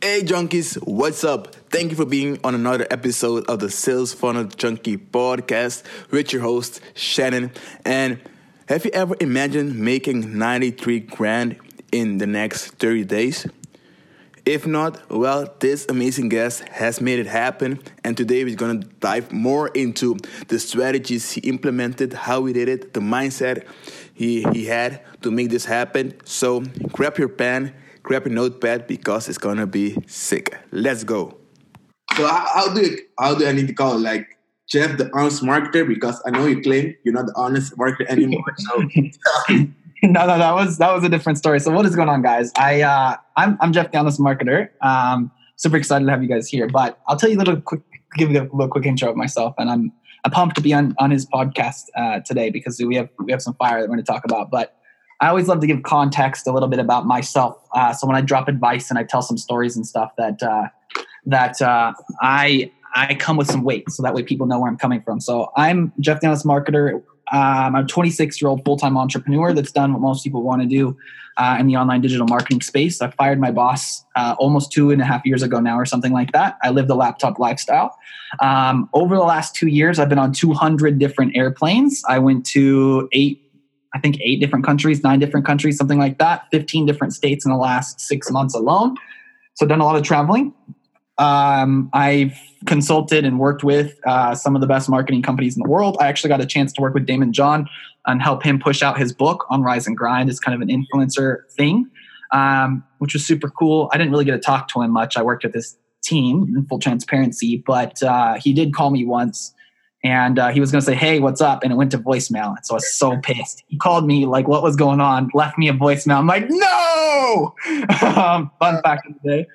Hey junkies, what's up? Thank you for being on another episode of the Sales Funnel Junkie Podcast with your host, Shannon. And have you ever imagined making $93,000 in the next 30 days? If not, well, this amazing guest has made it happen. And today we're going to dive more into the strategies he implemented, how he did it, the mindset he had to make this happen. So grab your pen, grab your notepad, because it's gonna be sick. Let's go. So how do I need to call like Jeff the honest marketer? Because I know you claim you're not the honest marketer anymore. So no, that was a different story. So what is going on, guys? I'm Jeff the honest marketer. Super excited to have you guys here. But I'll tell you give you a little quick intro of myself. And I'm pumped to be on his podcast today because we have some fire that we're gonna talk about. But I always love to give context a little bit about myself. So when I drop advice and I tell some stories and stuff that I come with some weight. So that way people know where I'm coming from. So I'm Jeff the honest marketer. I'm a 26-year-old full-time entrepreneur that's done what most people want to do in the online digital marketing space. I fired my boss almost 2.5 years ago now or something like that. I live the laptop lifestyle. Over the last 2 years, I've been on 200 different airplanes. I went to 8 different countries, 9 different countries, something like that, 15 different states in the last 6 months alone. So I've done a lot of traveling. I've consulted and worked with some of the best marketing companies in the world. I actually got a chance to work with Damon John and help him push out his book on Rise and Grind. It's kind of an influencer thing, which was super cool. I didn't really get to talk to him much. I worked with this team in full transparency, but he did call me once. And he was going to say, hey, what's up? And it went to voicemail. And so I was so pissed. He called me like, what was going on? Left me a voicemail. I'm like, no! Fun fact of the day.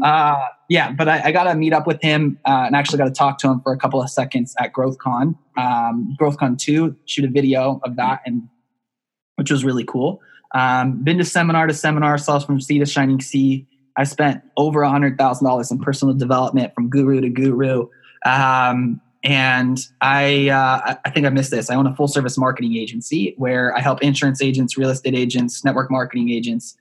But I got to meet up with him and actually got to talk to him for a couple of seconds at GrowthCon. GrowthCon 2, shoot a video of that, and which was really cool. Been to seminar, sales from sea to shining sea. I spent over $100,000 in personal development from guru to guru. And I think I missed this. I own a full service marketing agency where I help insurance agents, real estate agents, network marketing agents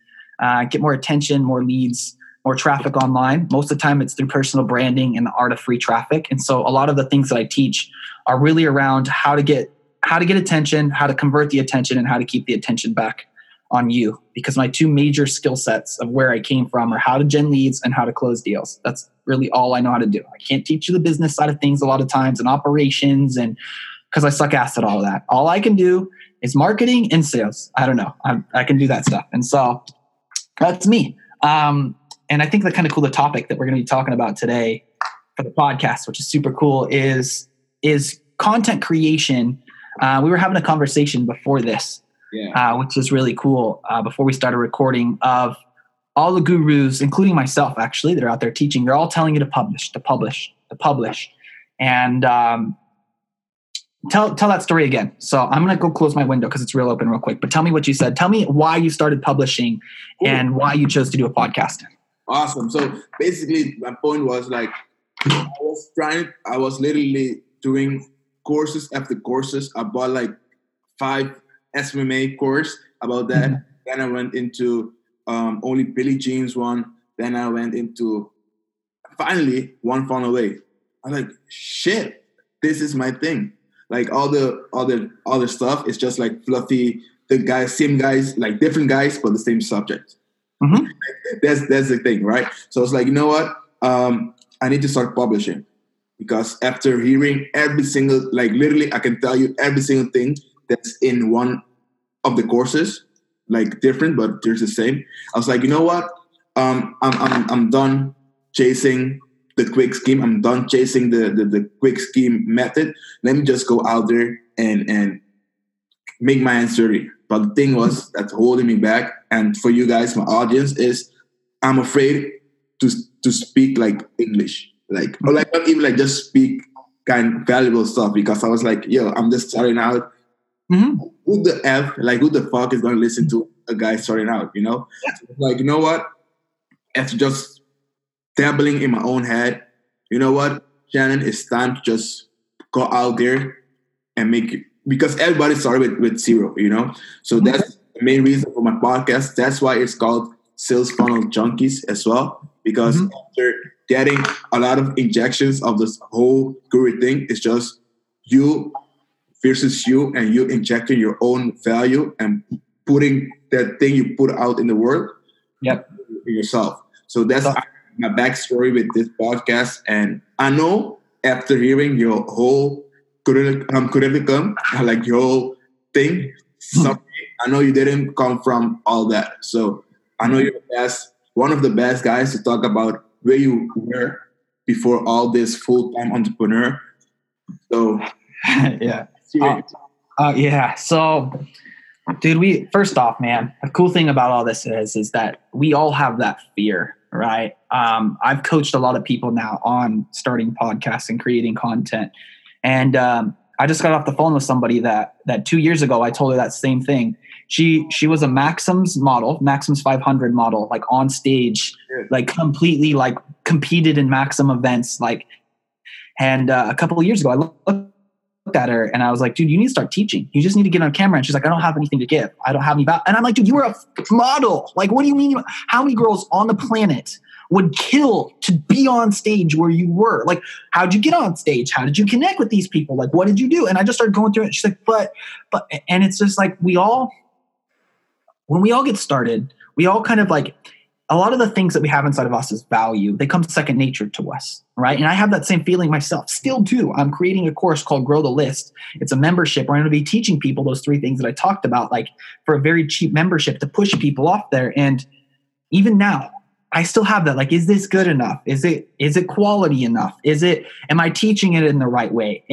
get more attention, more leads, more traffic online. Most of the time it's through personal branding and the art of free traffic. And so a lot of the things that I teach are really around how to get attention, how to convert the attention, and how to keep the attention back on you. Because my two major skill sets of where I came from are how to gen leads and how to close deals. That's really all I know how to do. I can't teach you the business side of things a lot of times and operations, and because I suck ass at all of that. All I can do is marketing and sales. I don't know. I can do that stuff. And so that's me. And I think the kind of cool topic that we're going to be talking about today for the podcast, which is super cool, is content creation. We were having a conversation before this, which is really cool, before we started recording, of all the gurus, including myself, actually, that are out there teaching, they're all telling you to publish. And tell that story again. So I'm going to go close my window because it's real open real quick. But tell me what you said. Tell me why you started publishing and why you chose to do a podcast. Awesome. So basically, my point was like I was literally doing courses after courses. I bought like 5 SMMA course about that. Mm-hmm. Then I went into only Billie Jean's one. Then I went into finally One Fun Away. I'm like, shit, this is my thing. Like all the stuff is just like fluffy. The guys, same guys, like different guys, but the same subject. Mm-hmm. That's the thing, right? So it's like, you know what? I need to start publishing, because after hearing every single, like literally, I can tell you every single thing that's in one of the courses. Like different, but there's the same. I was like, you know what? I'm done chasing the quick scheme. I'm done chasing the quick scheme method. Let me just go out there and make my hands dirty. But the thing was that's holding me back. And for you guys, my audience, is I'm afraid to speak like English, like, or like not even like just speak kind of valuable stuff, because I was like, yo, I'm just starting out. Mm-hmm. Who the F, like who the fuck is going to listen to a guy starting out, you know? Yeah. So like, you know what? After just dabbling in my own head, you know what, Shannon, it's time to just go out there and make it. Because everybody started with zero, you know? So that's the main reason for my podcast. That's why it's called Sales Funnel Junkies as well. because after getting a lot of injections of this whole guru thing, it's just you versus you, and you injecting your own value and putting that thing you put out in the world in yourself. So that's my backstory with this podcast. And I know after hearing your whole curriculum, like your whole thing, I know you didn't come from all that. So I know you're the best, one of the best guys to talk about where you were before all this full-time entrepreneur. So So, dude, we first off, man, a cool thing about all this is that we all have that fear, right? I've coached a lot of people now on starting podcasts and creating content, and I just got off the phone with somebody that 2 years ago I told her that same thing. She was a Maxim's 500 model, like on stage, like completely like competed in Maxim events, like. And a couple of years ago, I looked at her and I was like, dude, you need to start teaching. You just need to get on camera. And she's like, I don't have anything to give. I don't have any value. And I'm like, dude, you were a model. Like, what do you mean? How many girls on the planet would kill to be on stage where you were? Like, how'd you get on stage? How did you connect with these people? Like, what did you do? And I just started going through it. She's like, but, and it's just like, when we all get started, we all kind of like, a lot of the things that we have inside of us is value. They come second nature to us, right? And I have that same feeling myself. Still do. I'm creating a course called Grow the List. It's a membership where I'm going to be teaching people those three things that I talked about, like for a very cheap membership to push people off there. And even now, I still have that. Like, is this good enough? Is it quality enough? Am I teaching it in the right way?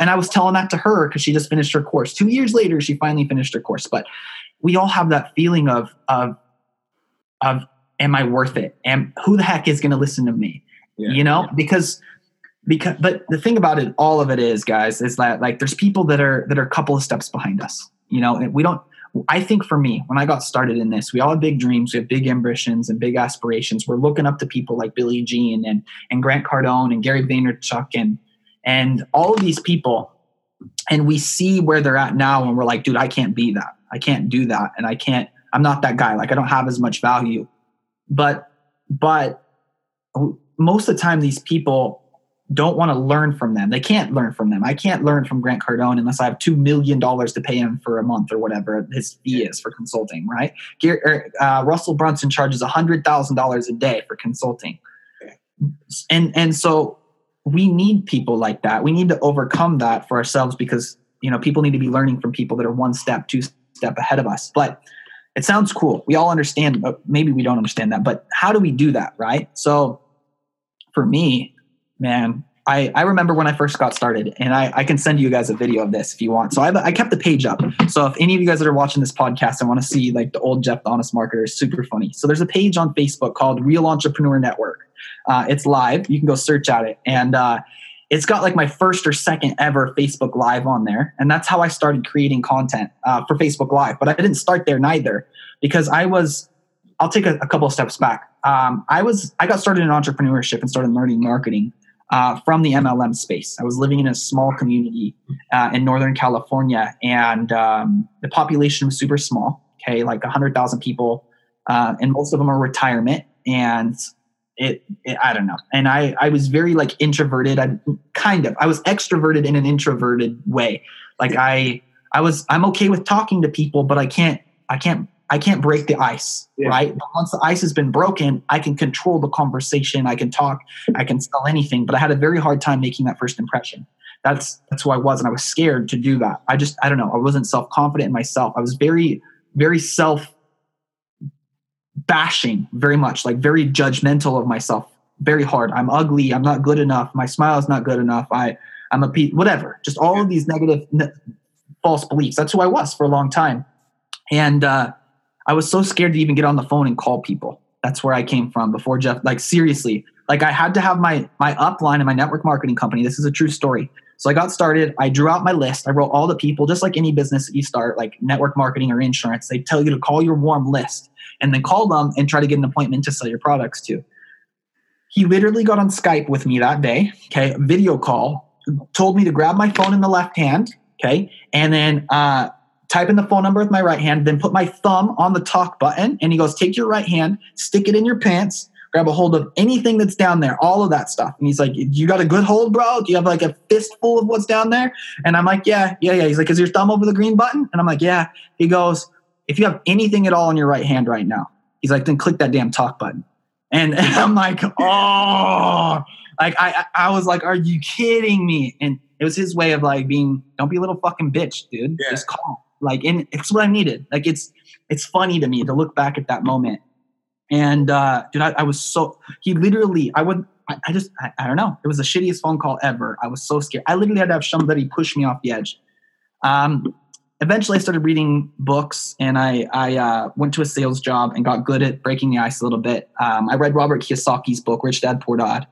And I was telling that to her because she just finished her course. 2 years later, she finally finished her course. But we all have that feeling of am I worth it? And who the heck is going to listen to me? Because but the thing about it, all of it is, guys, is that like there's people that are a couple of steps behind us, you know, and I think for me, when I got started in this, we all have big dreams, we have big ambitions and big aspirations. We're looking up to people like Billie Jean and Grant Cardone and Gary Vaynerchuk and all of these people. And we see where they're at now and we're like, dude, I can't be that. I can't do that. And I'm not that guy. Like, I don't have as much value, but most of the time these people don't want to learn from them. They can't learn from them. I can't learn from Grant Cardone unless I have $2 million to pay him for a month or whatever his fee is for consulting, right? Russell Brunson charges $100,000 a day for consulting. And so we need people like that. We need to overcome that for ourselves because, you know, people need to be learning from people that are one step, two step ahead of us. But it sounds cool. We all understand, but maybe we don't understand that. But how do we do that, right? So for me, man, I remember when I first got started, and I can send you guys a video of this if you want. So I kept the page up. So if any of you guys that are watching this podcast, I want to see like the old Jeff the Honest Marketer, is super funny. So there's a page on Facebook called Real Entrepreneur Network. It's live. You can go search at it. And it's got like my first or second ever Facebook Live on there. And that's how I started creating content for Facebook Live. But I didn't start there neither because I'll take a couple of steps back. I got started in entrepreneurship and started learning marketing from the MLM space. I was living in a small community in Northern California and the population was super small. Okay. Like 100,000 people and most of them are retirement and I don't know. And I was very like introverted. I was extroverted in an introverted way. Like I'm okay with talking to people, but I can't break the ice. Yeah. Right. But once the ice has been broken, I can control the conversation. I can talk, I can sell anything, but I had a very hard time making that first impression. That's who I was. And I was scared to do that. I don't know. I wasn't self-confident in myself. I was very, very bashing very much, like very judgmental of myself, very hard. I'm ugly. I'm not good enough. My smile is not good enough. I'm whatever, just all of these negative false beliefs. That's who I was for a long time. And, I was so scared to even get on the phone and call people. That's where I came from before Jeff, like seriously, like I had to have my upline and my network marketing company. This is a true story. So I got started. I drew out my list. I wrote all the people, just like any business that you start, like network marketing or insurance, they tell you to call your warm list and then call them and try to get an appointment to sell your products to. He literally got on Skype with me that day, okay, video call, told me to grab my phone in the left hand, okay, and then type in the phone number with my right hand, then put my thumb on the talk button, and he goes, take your right hand, stick it in your pants, grab a hold of anything that's down there, all of that stuff. And he's like, you got a good hold, bro? Do you have like a fistful of what's down there? And I'm like, yeah. He's like, is your thumb over the green button? And I'm like, yeah. He goes, if you have anything at all in your right hand right now, he's like, then click that damn talk button. And I'm like, oh, like I was like, are you kidding me? And it was his way of like being, don't be a little fucking bitch, dude. Yeah. Just call. Like, and it's what I needed. Like, it's funny to me to look back at that moment. And dude, I was so, he literally, I don't know. It was the shittiest phone call ever. I was so scared. I literally had to have somebody push me off the edge. Eventually I started reading books, and I went to a sales job and got good at breaking the ice a little bit. I read Robert Kiyosaki's book, Rich Dad, Poor Dad.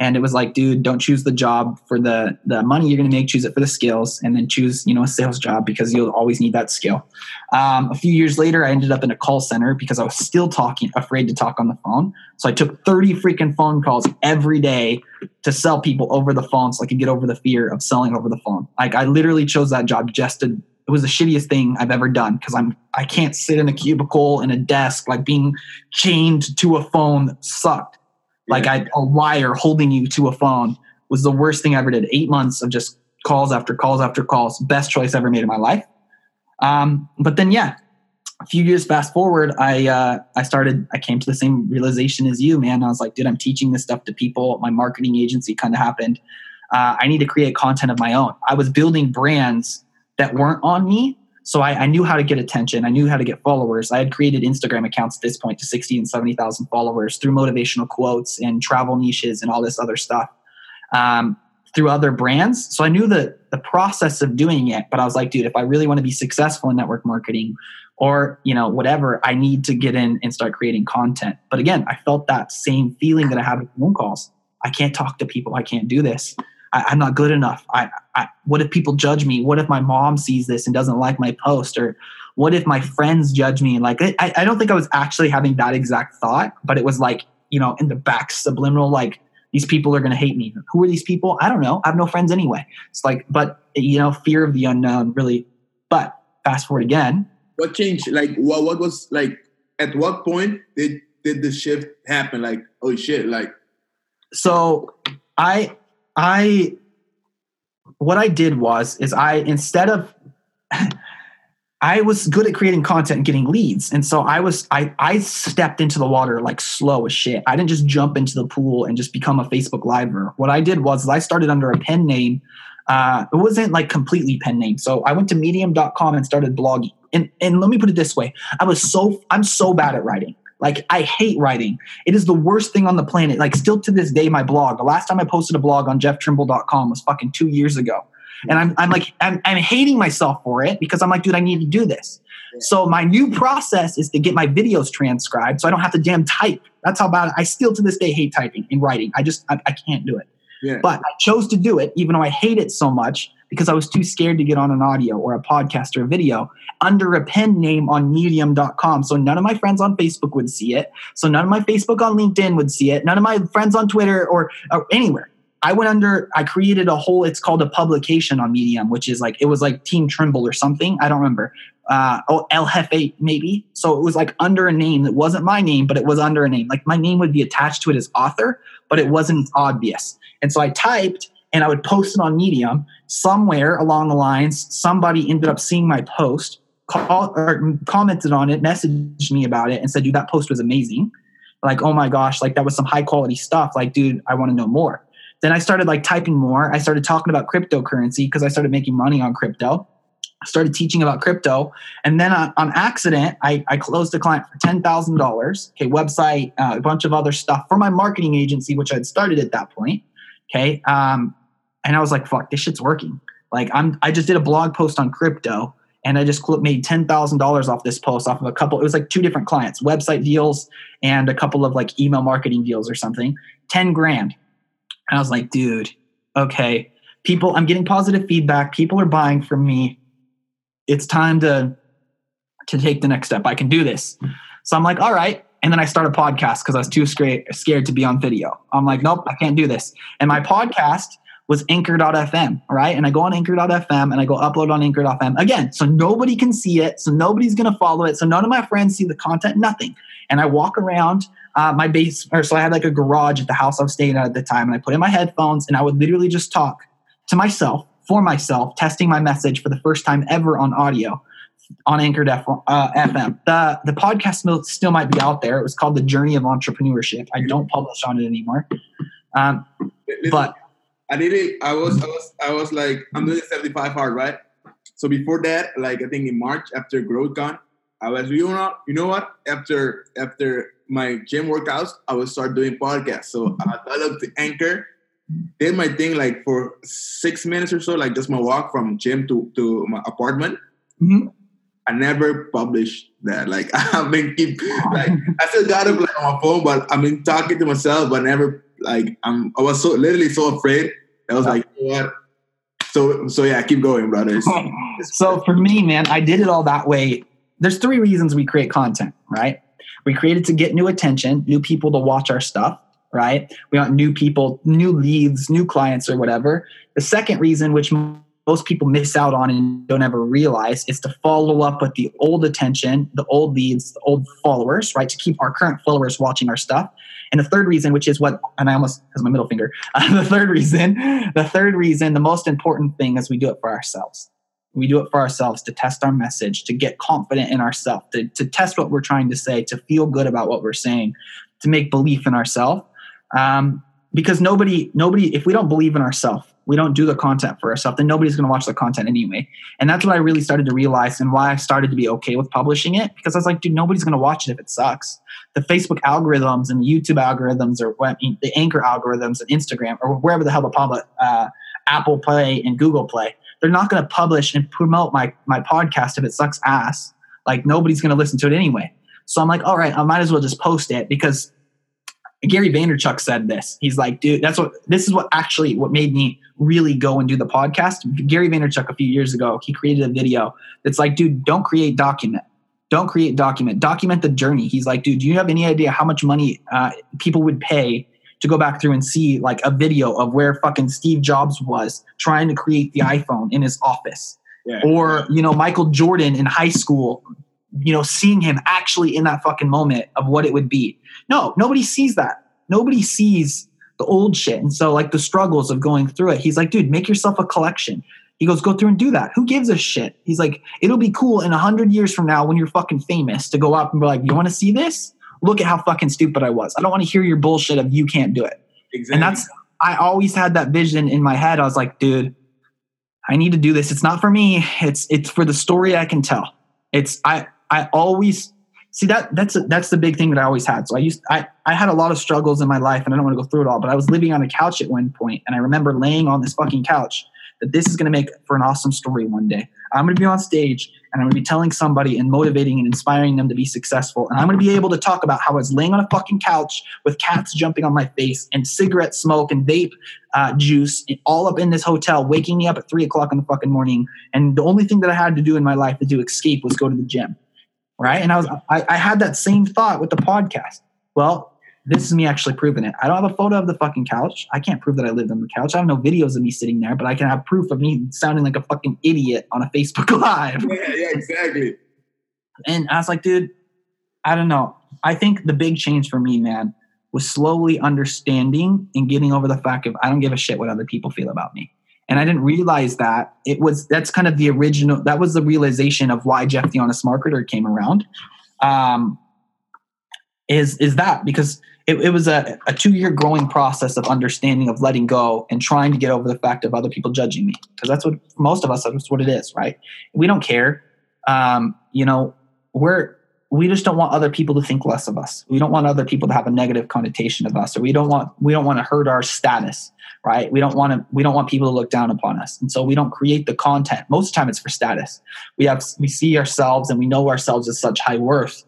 And it was like, dude, don't choose the job for the money you're going to make, choose it for the skills, and then choose, a sales job because you'll always need that skill. A few years later, I ended up in a call center because I was still afraid to talk on the phone. So I took 30 freaking phone calls every day to sell people over the phone so I could get over the fear of selling over the phone. Like I literally chose that job just to, it was the shittiest thing I've ever done because I can't sit in a cubicle in a desk, like being chained to a phone sucked. Like a wire holding you to a phone was the worst thing I ever did. 8 months of just calls after calls after calls. Best choice I ever made in my life. But then, a few years fast forward, I came to the same realization as you, man. I was like, dude, I'm teaching this stuff to people. My marketing agency kind of happened. I need to create content of my own. I was building brands that weren't on me. So I knew how to get attention. I knew how to get followers. I had created Instagram accounts at this point to 60 and 70,000 followers through motivational quotes and travel niches and all this other stuff through other brands. So I knew the process of doing it, but I was like, dude, if I really want to be successful in network marketing or, whatever, I need to get in and start creating content. But again, I felt that same feeling that I had with phone calls. I can't talk to people. I can't do this. I'm not good enough. What if people judge me? What if my mom sees this and doesn't like my post? Or what if my friends judge me? Like, I don't think I was actually having that exact thought, but it was like, in the back subliminal, like these people are going to hate me. Who are these people? I don't know. I have no friends anyway. It's like, but fear of the unknown really, but fast forward again. What changed? Like what was like, at what point did the shift happen? Like, oh shit. Like, so what I did I was good at creating content and getting leads. And so I stepped into the water like slow as shit. I didn't just jump into the pool and just become a Facebook Liver. What I did was I started under a pen name. It wasn't like completely pen name. So I went to medium.com and started blogging. And let me put it this way. I'm so bad at writing. Like, I hate writing. It is the worst thing on the planet. Like, still to this day, my blog, the last time I posted a blog on jefftrimble.com was fucking 2 years ago. And I'm hating myself for it because I'm like, dude, I need to do this. Yeah. So my new process is to get my videos transcribed so I don't have to damn type. That's how bad I still to this day hate typing and writing. I can't do it. Yeah. But I chose to do it even though I hate it so much because I was too scared to get on an audio or a podcast or a video under a pen name on medium.com. So none of my friends on Facebook would see it. So none of my Facebook on LinkedIn would see it. None of my friends on Twitter or anywhere. I created a whole, it's called a publication on Medium, which is like, it was like Team Trimble or something. I don't remember. LF8 maybe. So it was like under a name that wasn't my name, but it was under a name. Like my name would be attached to it as author, but it wasn't obvious. And so I typed and I would post it on Medium. Somewhere along the lines, somebody ended up seeing my post, commented on it, messaged me about it and said, dude, that post was amazing. Like, oh my gosh, like that was some high quality stuff. Like, dude, I want to know more. Then I started like typing more. I started talking about cryptocurrency because I started making money on crypto. I started teaching about crypto. And then on accident, I closed a client for $10,000. Okay, website, a bunch of other stuff for my marketing agency, which I'd started at that point. Okay. And I was like, fuck, this shit's working. Like I just did a blog post on crypto and I just made $10,000 off this post off of a couple. It was like two different clients, website deals and a couple of like email marketing deals or something, 10 grand. And I was like, dude, okay, people, I'm getting positive feedback. People are buying from me. It's time to take the next step. I can do this. So I'm like, all right. And then I start a podcast because I was too scared to be on video. I'm like, nope, I can't do this. And my podcast was Anchor.fm, right? And I go on Anchor.fm and I go upload on Anchor.fm again. So nobody can see it. So nobody's going to follow it. So none of my friends see the content, nothing. And I walk around. my base, or so I had like a garage at the house I was staying at the time, and I put in my headphones and I would literally just talk to myself, for myself, testing my message for the first time ever on audio on Anchor.fm. The podcast still might be out there. It was called The Journey of Entrepreneurship. I don't publish on it anymore. But I did it. I was like, I'm doing 75 hard, right? So before that, like I think in March after GrowthCon, I was, you know what? After my gym workouts, I would start doing podcasts. So I thought up to Anchor, did my thing like for 6 minutes or so, like just my walk from gym to my apartment. Mm-hmm. I never published that. Like I've been I still got it like, on my phone, but I've been talking to myself, but never like I was so literally so afraid. I was like, you know what? So yeah, keep going, brothers. So for me, man, I did it all that way. There's three reasons we create content, right? We create it to get new attention, new people to watch our stuff, right? We want new people, new leads, new clients or whatever. The second reason, which most people miss out on and don't ever realize, is to follow up with the old attention, the old leads, the old followers, right? To keep our current followers watching our stuff. And the third reason, which is what, and I almost, because my middle finger, the third reason, the most important thing is we do it for ourselves. We do it for ourselves to test our message, to get confident in ourselves, to test what we're trying to say, to feel good about what we're saying, to make belief in ourselves. Because nobody, if we don't believe in ourselves, we don't do the content for ourselves, then nobody's going to watch the content anyway. And that's what I really started to realize and why I started to be okay with publishing it, because I was like, dude, nobody's going to watch it if it sucks. The Facebook algorithms and the YouTube algorithms or the Anchor algorithms and Instagram or wherever the hell the public, Apple Play and Google Play, they're not going to publish and promote my podcast if it sucks ass. Like nobody's going to listen to it anyway. So I'm like, all right, I might as well just post it, because Gary Vaynerchuk said this. He's like, dude, this is what made me really go and do the podcast. Gary Vaynerchuk, a few years ago, he created a video that's like, dude, don't create document. Document the journey. He's like, dude, do you have any idea how much money people would pay to go back through and see like a video of where fucking Steve Jobs was trying to create the iPhone in his office? Yeah. Or, you know, Michael Jordan in high school, you know, seeing him actually in that fucking moment of what it would be. No, nobody sees that. Nobody sees the old shit. And so like the struggles of going through it, he's like, dude, make yourself a collection. He goes, go through and do that. Who gives a shit? He's like, it'll be cool in 100 years from now when you're fucking famous to go up and be like, you want to see this? Look at how fucking stupid I was. I don't want to hear your bullshit of you can't do it. Exactly. And I always had that vision in my head. I was like, dude, I need to do this. It's not for me. It's for the story I can tell. I always see that's the big thing that I always had. So I had a lot of struggles in my life, and I don't want to go through it all, but I was living on a couch at one point, and I remember laying on this fucking couch that this is going to make for an awesome story one day. I'm going to be on stage and I'm going to be telling somebody and motivating and inspiring them to be successful. And I'm going to be able to talk about how I was laying on a fucking couch with cats jumping on my face and cigarette smoke and vape juice all up in this hotel, waking me up at 3:00 in the fucking morning. And the only thing that I had to do in my life to escape was go to the gym. Right. And I had that same thought with the podcast. Well, this is me actually proving it. I don't have a photo of the fucking couch. I can't prove that I lived on the couch. I have no videos of me sitting there, but I can have proof of me sounding like a fucking idiot on a Facebook Live. Yeah, exactly. And I was like, dude, I don't know. I think the big change for me, man, was slowly understanding and getting over the fact of I don't give a shit what other people feel about me. And I didn't realize that that's kind of the original. That was the realization of why Jeff the Honest Marketer came around. Is that because it was a 2-year growing process of understanding, of letting go and trying to get over the fact of other people judging me. Because that's what most of us, that's what it is, right? We don't care. We just don't want other people to think less of us. We don't want other people to have a negative connotation of us, or we don't want to hurt our status, right? We don't want people to look down upon us. And so we don't create the content. Most of the time it's for status. We see ourselves and we know ourselves as such high worth.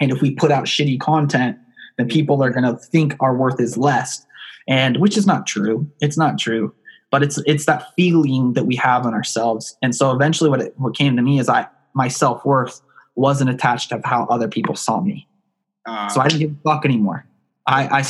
And if we put out shitty content, then people are going to think our worth is less, and which is not true. It's not true, but it's that feeling that we have on ourselves. And so eventually what came to me is my self-worth wasn't attached to how other people saw me. So I didn't give a fuck anymore. I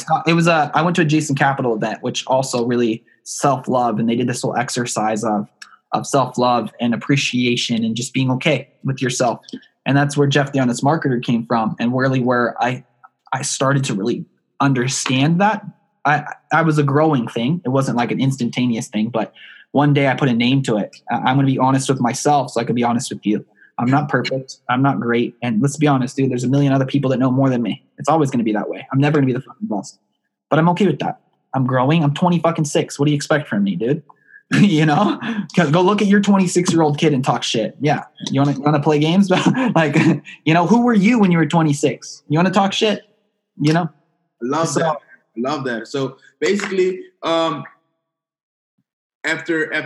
went to a Jason Capital event, which also really self-love. And they did this whole exercise of self-love and appreciation and just being okay with yourself. And that's where Jeff the Honest Marketer came from, and really where I I started to really understand that. I was a growing thing. It wasn't like an instantaneous thing, but one day I put a name to it. I'm going to be honest with myself so I can be honest with you. I'm not perfect. I'm not great. And let's be honest, dude, there's a million other people that know more than me. It's always going to be that way. I'm never going to be the fucking best, but I'm okay with that. I'm growing. I'm 26. What do you expect from me, dude? You know, go look at your 26-year-old kid and talk shit. Yeah. You want to play games? Like, you know, who were you when you were 26? You want to talk shit? You know? Love that. So basically, after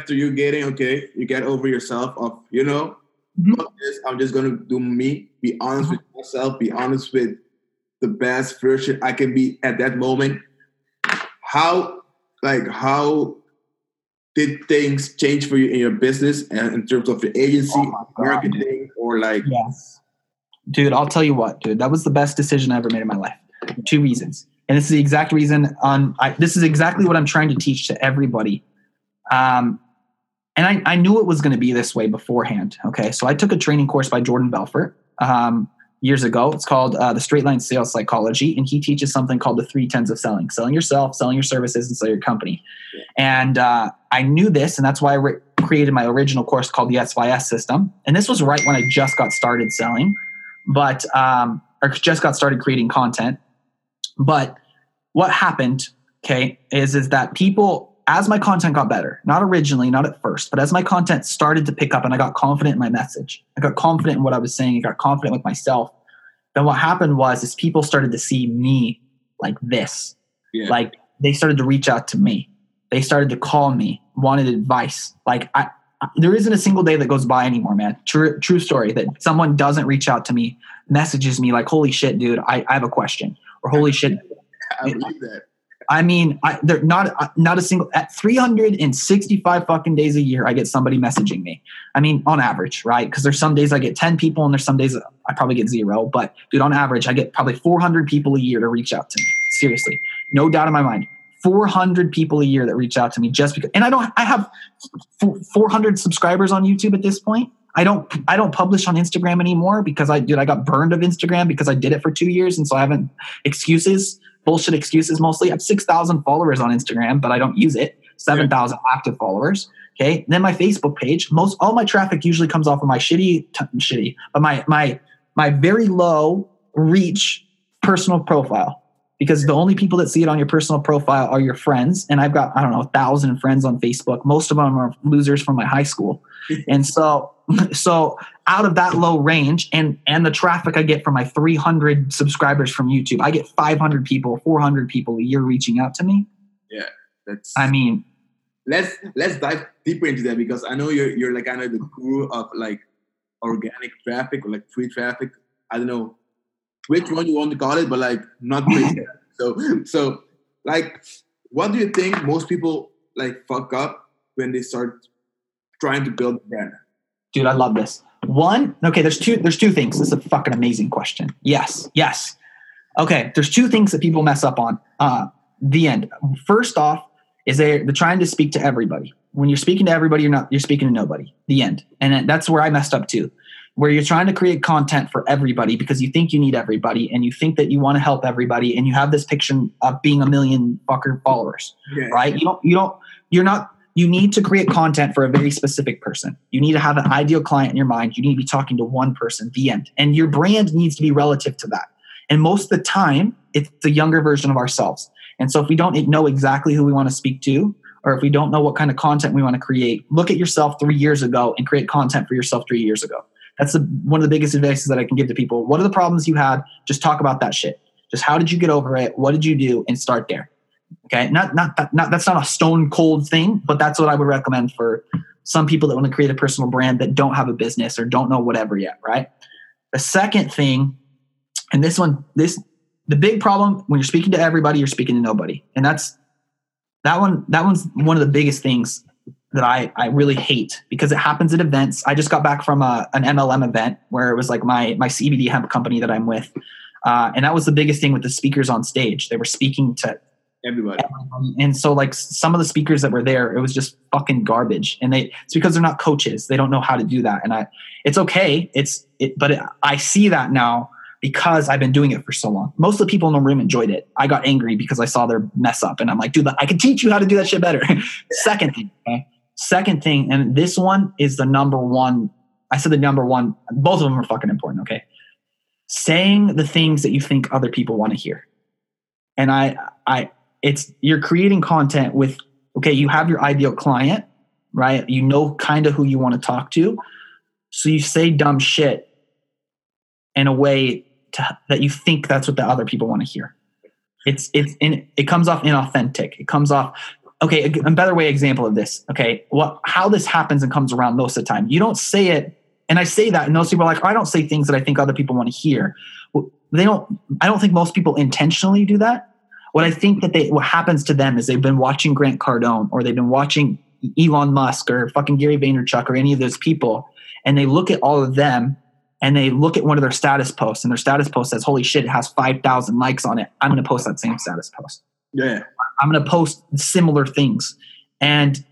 you getting, okay, you get over yourself of, you know, mm-hmm. I'm just going to do me, be honest with myself, be honest with the best version I can be at that moment. How did things change for you in your business and in terms of your agency, marketing, or like? Yes. Dude, I'll tell you what, dude, that was the best decision I ever made in my life. 2 reasons. And this is the exact reason this is exactly what I'm trying to teach to everybody. And I knew it was going to be this way beforehand. Okay. So I took a training course by Jordan Belfort years ago. It's called The Straight Line Sales Psychology. And he teaches something called the 3 tenets of selling: selling yourself, selling your services, and sell your company. And I knew this, and that's why I created my original course called the SYS system. And this was right when I just got started selling, but or just got started creating content. But what happened, okay, is that people, as my content got better, not originally, not at first, but as my content started to pick up and I got confident in my message, I got confident in what I was saying, I got confident with myself, then what happened was people started to see me like this. Yeah. Like, they started to reach out to me. They started to call me, wanted advice. Like, there isn't a single day that goes by anymore, man. True story, that someone doesn't reach out to me, messages me like, holy shit, dude, I have a question. Or holy shit. I believe that. I mean, they're not a single, at 365 fucking days a year, I get somebody messaging me. I mean, on average, right? Because there's some days I get 10 people and there's some days I probably get 0. But dude, on average, I get probably 400 people a year to reach out to me. Seriously. No doubt in my mind. 400 people a year that reach out to me just because, and I have 400 subscribers on YouTube at this point. I don't publish on Instagram anymore because I got burned of Instagram because I did it for 2 years. And so I haven't excuses, bullshit excuses mostly. I have 6,000 followers on Instagram, but I don't use it. 7,000 active followers. Okay. And then my Facebook page, all my traffic usually comes off of my but my very low reach personal profile, because the only people that see it on your personal profile are your friends. And I've got, 1,000 friends on Facebook. Most of them are losers from my high school. And so out of that low range and the traffic I get from my 300 subscribers from YouTube, I get 500 people, 400 people a year reaching out to me. Yeah. Let's dive deeper into that, because I know you're like, the guru of like organic traffic or like free traffic. I don't know which one you want to call it, but like not paid. So like, what do you think most people like fuck up when they start trying to build a brand? Dude, I love this. One, okay, there's two things. This is a fucking amazing question. Yes. Okay, there's 2 things that people mess up on. The end. First off, is they're trying to speak to everybody. When you're speaking to everybody, you're speaking to nobody. The end. And that's where I messed up too, where you're trying to create content for everybody because you think you need everybody and you think that you want to help everybody and you have this picture of being a million fucker followers, right? You need to create content for a very specific person. You need to have an ideal client in your mind. You need to be talking to one person, the end. And your brand needs to be relative to that. And most of the time, it's the younger version of ourselves. And so if we don't know exactly who we want to speak to, or if we don't know what kind of content we want to create, look at yourself 3 years ago and create content for yourself 3 years ago. That's one of the biggest advices that I can give to people. What are the problems you had? Just talk about that shit. Just how did you get over it? What did you do? And start there. Okay, that's not a stone cold thing, but that's what I would recommend for some people that want to create a personal brand that don't have a business or don't know whatever yet, right? The second thing, and the big problem when you're speaking to everybody, you're speaking to nobody. And that one's one of the biggest things that I really hate because it happens at events. I just got back from an MLM event where it was like my CBD hemp company that I'm with. And that was the biggest thing with the speakers on stage. They were speaking to everybody. And so like some of the speakers that were there, it was just fucking garbage. And it's because they're not coaches. They don't know how to do that. And it's okay. But I see that now because I've been doing it for so long. Most of the people in the room enjoyed it. I got angry because I saw their mess up and I'm like, dude, I can teach you how to do that shit better. Second thing, and this one is the number one. I said the number one. Both of them are fucking important, okay? Saying the things that you think other people want to hear. And you're creating content with, okay, you have your ideal client, right? You know kind of who you want to talk to. So you say dumb shit in a way that you think that's what the other people want to hear. It comes off inauthentic. It comes off... Okay, a better way example of this. Okay, how this happens and comes around most of the time. You don't say it, and I say that, and those people are like, I don't say things that I think other people want to hear. Well, I don't think most people intentionally do that. What I think what happens to them is they've been watching Grant Cardone, or they've been watching Elon Musk, or fucking Gary Vaynerchuk, or any of those people, and they look at all of them, and they look at one of their status posts, and their status post says, holy shit, it has 5,000 likes on it. I'm going to post that same status post. Yeah. I'm going to post similar things. And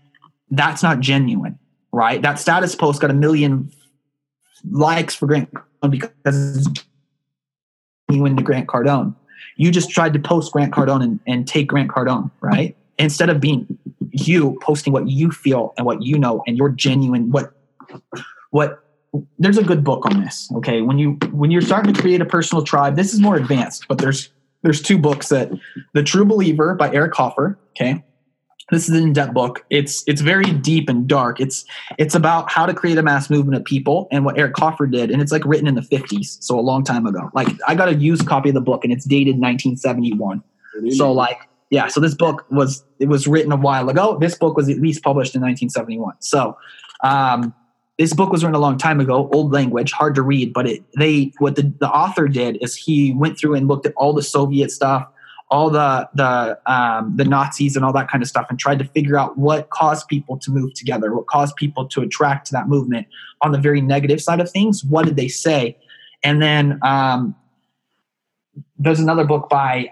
that's not genuine, right? That status post got 1 million likes for Grant Cardone because it's genuine to Grant Cardone. You just tried to post Grant Cardone and take Grant Cardone, right? Instead of being you posting what you feel and what you know and your genuine, there's a good book on this, okay? When you're starting to create a personal tribe, this is more advanced, but there's two books that The True Believer by Eric Hoffer. Okay. This is an in-depth book. It's very deep and dark. It's about how to create a mass movement of people and what Eric Hoffer did. And it's like written in the 50s. So a long time ago, like I got a used copy of the book and it's dated 1971. Really? So like, yeah. So this book was written a while ago. This book was at least published in 1971. So, this book was written a long time ago, old language, hard to read, but what the author did is he went through and looked at all the Soviet stuff, all the Nazis and all that kind of stuff, and tried to figure out what caused people to move together, what caused people to attract to that movement. On the very negative side of things, what did they say? And then there's another book by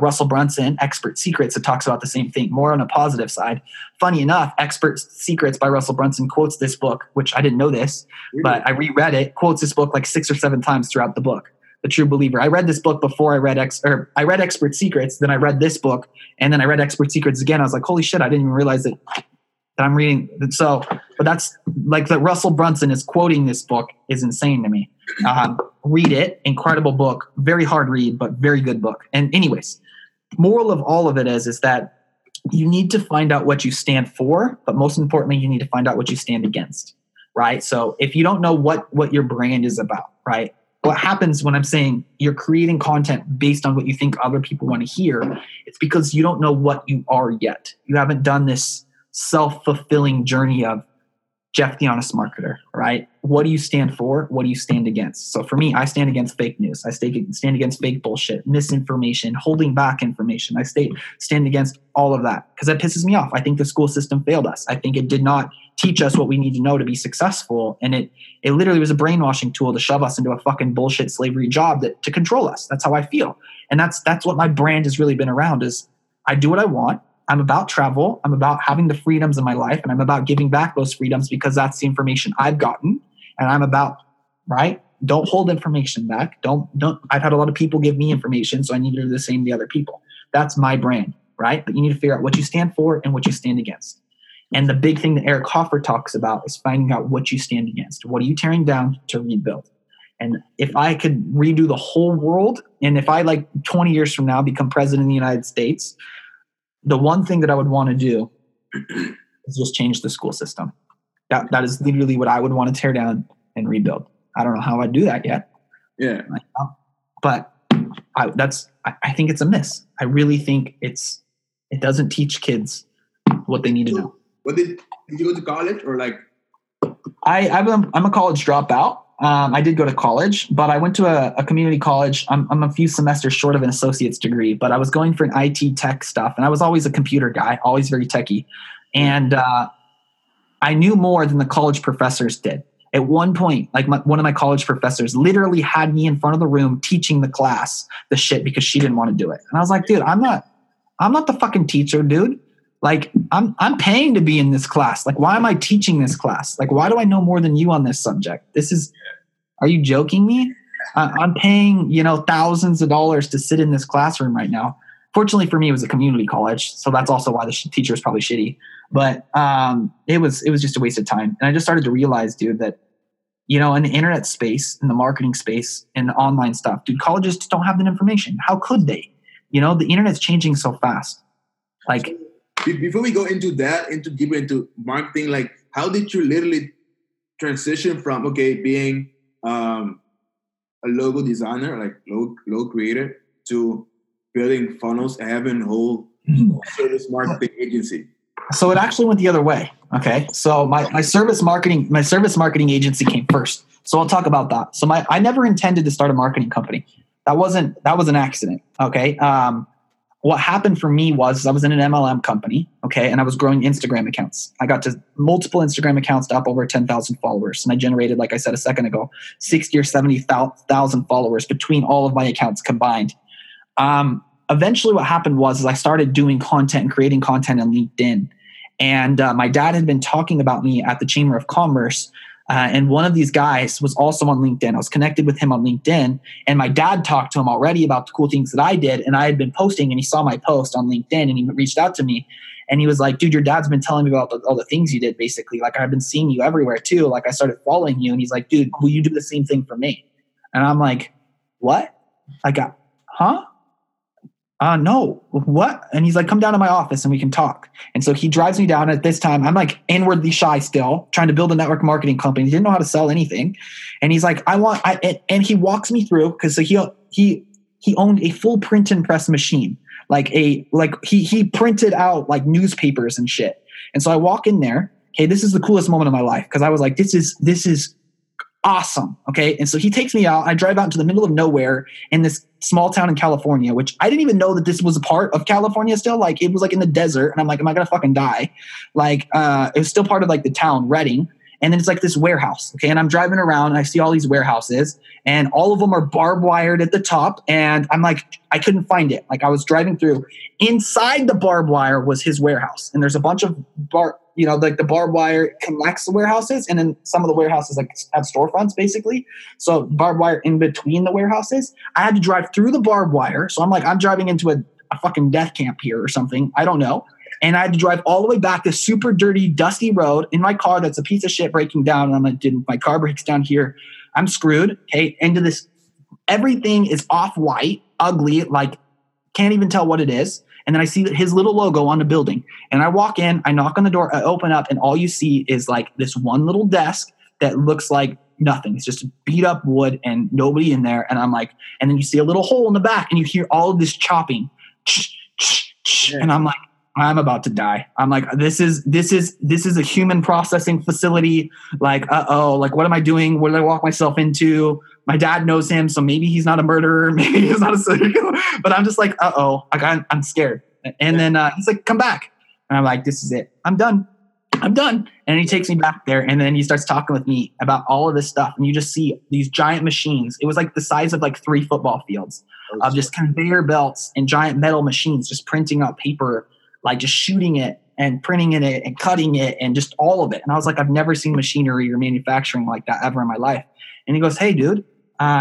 Russell Brunson, Expert Secrets, that talks about the same thing, more on a positive side. Funny enough, Expert Secrets by Russell Brunson quotes this book, which I didn't know this, but I reread it, quotes this book like 6 or 7 times throughout the book, The True Believer. I read this book before I read Expert Secrets, then I read this book, and then I read Expert Secrets again. I was like, holy shit, I didn't even realize that I'm reading. So, but that's like that Russell Brunson is quoting this book is insane to me. Read it. Incredible book. Very hard read, but very good book. And anyways, moral of all of it is that you need to find out what you stand for, but most importantly, you need to find out what you stand against, right? So if you don't know what your brand is about, right? What happens when I'm saying you're creating content based on what you think other people want to hear, it's because you don't know what you are yet. You haven't done this self-fulfilling journey of Jeff the honest marketer, right? What do you stand for? What do you stand against? So for me, I stand against fake news. I stand against fake bullshit, misinformation, holding back information. I stand against all of that because that pisses me off. I think the school system failed us. I think it did not teach us what we need to know to be successful. And it literally was a brainwashing tool to shove us into a fucking bullshit slavery job to control us. That's how I feel. And that's what my brand has really been around is I do what I want. I'm about travel. I'm about having the freedoms in my life. And I'm about giving back those freedoms because that's the information I've gotten. And I'm about, right? Don't hold information back. Don't. I've had a lot of people give me information. So I need to do the same to other people. That's my brand, right? But you need to figure out what you stand for and what you stand against. And the big thing that Eric Hoffer talks about is finding out what you stand against. What are you tearing down to rebuild? And if I could redo the whole world, and if I like 20 years from now become president of the United States, the one thing that I would want to do is just change the school system. That is literally what I would want to tear down and rebuild. I don't know how I do that yet. Yeah. But I think it's a miss. I really think it doesn't teach kids what they need to know. What did you go to college or like? I'm a college dropout. I did go to college, but I went to a community college. I'm a few semesters short of an associate's degree, but I was going for an IT tech stuff. And I was always a computer guy, always very techie. And I knew more than the college professors did. At one point, like one of my college professors literally had me in front of the room teaching the class the shit because she didn't want to do it. And I was like, dude, I'm not the fucking teacher, dude. Like I'm paying to be in this class. Like, why am I teaching this class? Like, why do I know more than you on this subject? Are you joking me? I'm paying, you know, thousands of dollars to sit in this classroom right now. Fortunately for me, it was a community college, so that's also why the teacher is probably shitty. But it was just a waste of time. And I just started to realize, dude, that, you know, in the internet space, in the marketing space, in the online stuff, dude, colleges don't have that information. How could they? You know, the internet's changing so fast. Like, before we go into that, into deeper into marketing, like, how did you literally transition from being a logo designer, like logo creator, to building funnels and having a whole service marketing agency? So it actually went the other way. Okay. So my service marketing agency came first. So I'll talk about that. So I never intended to start a marketing company. That was an accident. Okay. What happened for me was I was in an MLM company. Okay. And I was growing Instagram accounts. I got to multiple Instagram accounts to up over 10,000 followers. And I generated, like I said a second ago, 60 or 70,000 followers between all of my accounts combined. Eventually what happened was I started doing content and creating content on LinkedIn. And my dad had been talking about me at the Chamber of Commerce. And one of these guys was also on LinkedIn. I was connected with him on LinkedIn. And my dad talked to him already about the cool things that I did. And I had been posting, and he saw my post on LinkedIn, and he reached out to me. And he was like, dude, your dad's been telling me about all the things you did, basically. Like, I've been seeing you everywhere, too. Like, I started following you. And he's like, dude, will you do the same thing for me? And I'm like, what? No, what? And he's like, come down to my office and we can talk. And so he drives me down. At this time, I'm like inwardly shy still, trying to build a network marketing company. He didn't know how to sell anything. And he's like, and he walks me through, because so he owned a full print and press machine. He printed out like newspapers and shit. And so I walk in there. Hey, this is the coolest moment of my life, because I was like, this is awesome. Okay. And so he takes me out. I drive out into the middle of nowhere in this small town in California, which I didn't even know that this was a part of California still. Like, it was like in the desert. And I'm like, am I going to fucking die? Like, it was still part of like the town, Redding. And then it's like this warehouse. Okay. And I'm driving around and I see all these warehouses, and all of them are barbed wired at the top. And I'm like, I couldn't find it. Like, I was driving through. Inside the barbed wire was his warehouse. And there's a bunch of the barbed wire connects the warehouses. And then some of the warehouses like have storefronts, basically. So barbed wire in between the warehouses. I had to drive through the barbed wire. So I'm like, I'm driving into a fucking death camp here or something. I don't know. And I had to drive all the way back this super dirty, dusty road in my car that's a piece of shit breaking down. And I'm like, dude, my car breaks down here, I'm screwed. Okay, into this. Everything is off-white, ugly, like can't even tell what it is. And then I see his little logo on the building. And I walk in, I knock on the door, I open up, and all you see is like this one little desk that looks like nothing. It's just beat up wood and nobody in there. And I'm like, and then you see a little hole in the back and you hear all of this chopping. Yeah. And I'm like, I'm about to die. I'm like, this is a human processing facility. Like, like, what am I doing? What did I walk myself into? My dad knows him, so maybe he's not a murderer. Maybe he's not a serial killer. But I'm just like, like, I'm scared. And then he's like, come back. And I'm like, this is it. I'm done. And he takes me back there. And then he starts talking with me about all of this stuff. And you just see these giant machines. It was like the size of like 3 football fields of just conveyor belts and giant metal machines just printing out paper, like just shooting it and printing it and cutting it and just all of it. And I was like, I've never seen machinery or manufacturing like that ever in my life. And he goes, hey, dude.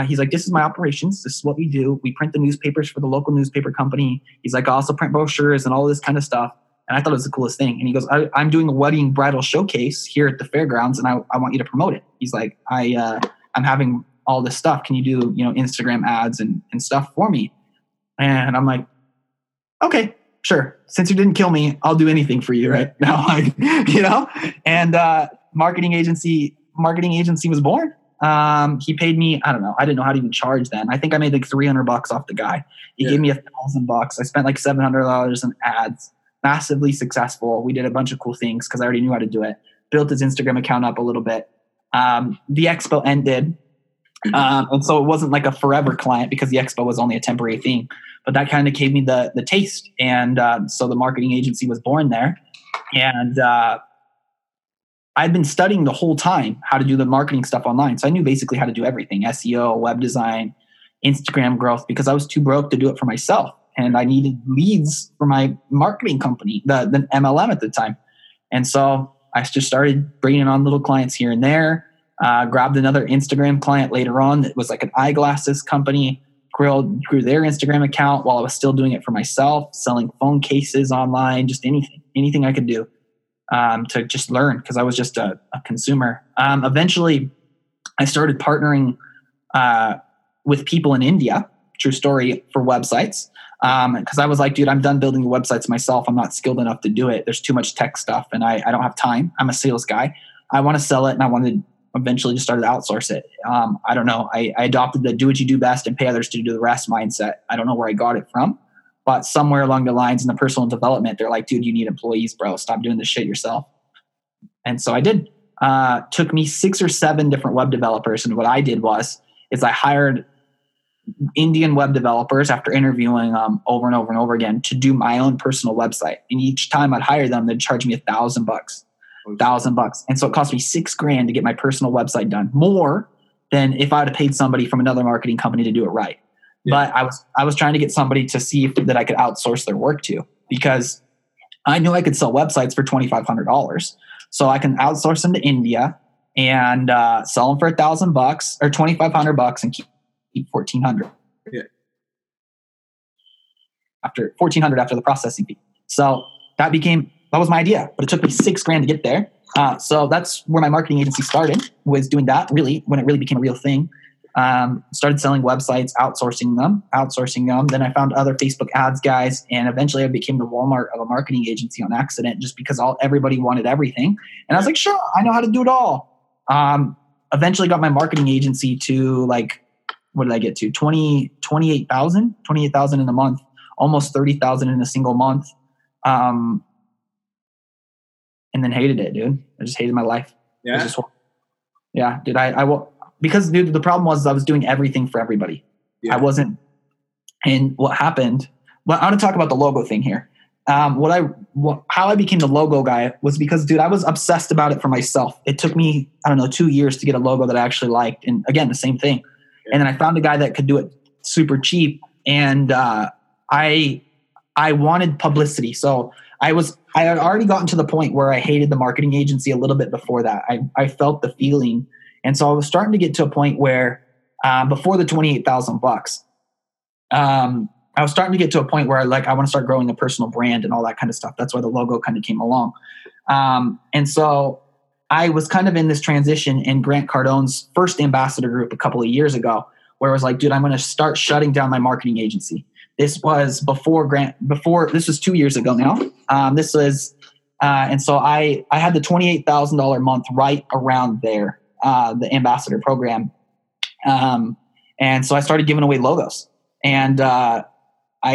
He's like, this is my operations. This is what we do. We print the newspapers for the local newspaper company. He's like, I also print brochures and all this kind of stuff. And I thought it was the coolest thing. And he goes, I'm doing a wedding bridal showcase here at the fairgrounds, and I want you to promote it. He's like, I'm having all this stuff. Can you do, Instagram ads and stuff for me? And I'm like, okay. Sure. Since you didn't kill me, I'll do anything for you right now. And marketing agency was born. He paid me, I don't know. I didn't know how to even charge then. I think I made like $300 off the guy. He gave me $1,000. I spent like $700 on ads. Massively successful. We did a bunch of cool things because I already knew how to do it. Built his Instagram account up a little bit. The expo ended. And so it wasn't like a forever client because the expo was only a temporary thing. But that kind of gave me the taste. And so the marketing agency was born there. And I'd been studying the whole time how to do the marketing stuff online. So I knew basically how to do everything, SEO, web design, Instagram growth, because I was too broke to do it for myself. And I needed leads for my marketing company, the MLM at the time. And so I just started bringing on little clients here and there. Grabbed another Instagram client later on that was like an eyeglasses company. Grew their Instagram account while I was still doing it for myself, selling phone cases online, just anything I could do to just learn, because I was just a consumer. Eventually, I started partnering with people in India, true story, for websites. Because I was like, dude, I'm done building websites myself. I'm not skilled enough to do it. There's too much tech stuff and I don't have time. I'm a sales guy. I want to sell it, and I wanted to eventually just start to outsource it. I don't know. I adopted the do what you do best and pay others to do the rest mindset. I don't know where I got it from, but somewhere along the lines in the personal development, they're like, dude, you need employees, bro. Stop doing this shit yourself. And so I did. Took me 6 or 7 different web developers. And what I did was I hired Indian web developers after interviewing them over and over and over again to do my own personal website. And each time I'd hire them, they'd charge me $1,000. And so it cost me $6,000 to get my personal website done, more than if I would have paid somebody from another marketing company to do it right. Yeah. But I was trying to get somebody to see that I could outsource their work to, because I knew I could sell websites for $2,500. So I can outsource them to India and sell them for $1,000 or $2,500 and keep 1,400. Yeah. After 1,400 after the processing fee. So that was my idea, but it took me $6,000 to get there. So that's where my marketing agency started, was doing that, really, when it really became a real thing. Started selling websites, outsourcing them. Then I found other Facebook ads guys, and eventually I became the Walmart of a marketing agency on accident, just because everybody wanted everything. And I was like, sure, I know how to do it all. Eventually got my marketing agency to, like, what did I get to? 28,000 in a month, almost 30,000 in a single month. And then hated it, dude. I just hated my life. Yeah. Dude, because, dude, the problem was I was doing everything for everybody. Yeah. I wasn't. And what happened, well, I want to talk about the logo thing here. How I became the logo guy was because, dude, I was obsessed about it for myself. It took me, 2 years to get a logo that I actually liked. And again, the same thing. And then I found a guy that could do it super cheap, and I wanted publicity. So I had already gotten to the point where I hated the marketing agency a little bit before that. I felt the feeling, and so I was starting to get to a point where before the $28,000, I was starting to get to a point where I want to start growing a personal brand and all that kind of stuff. That's why the logo kind of came along, and so. I was kind of in this transition in Grant Cardone's first ambassador group a couple of years ago, where I was like, dude, I'm going to start shutting down my marketing agency. This was this was 2 years ago now. And so I had the $28,000 month right around there, the ambassador program. And so I started giving away logos, and I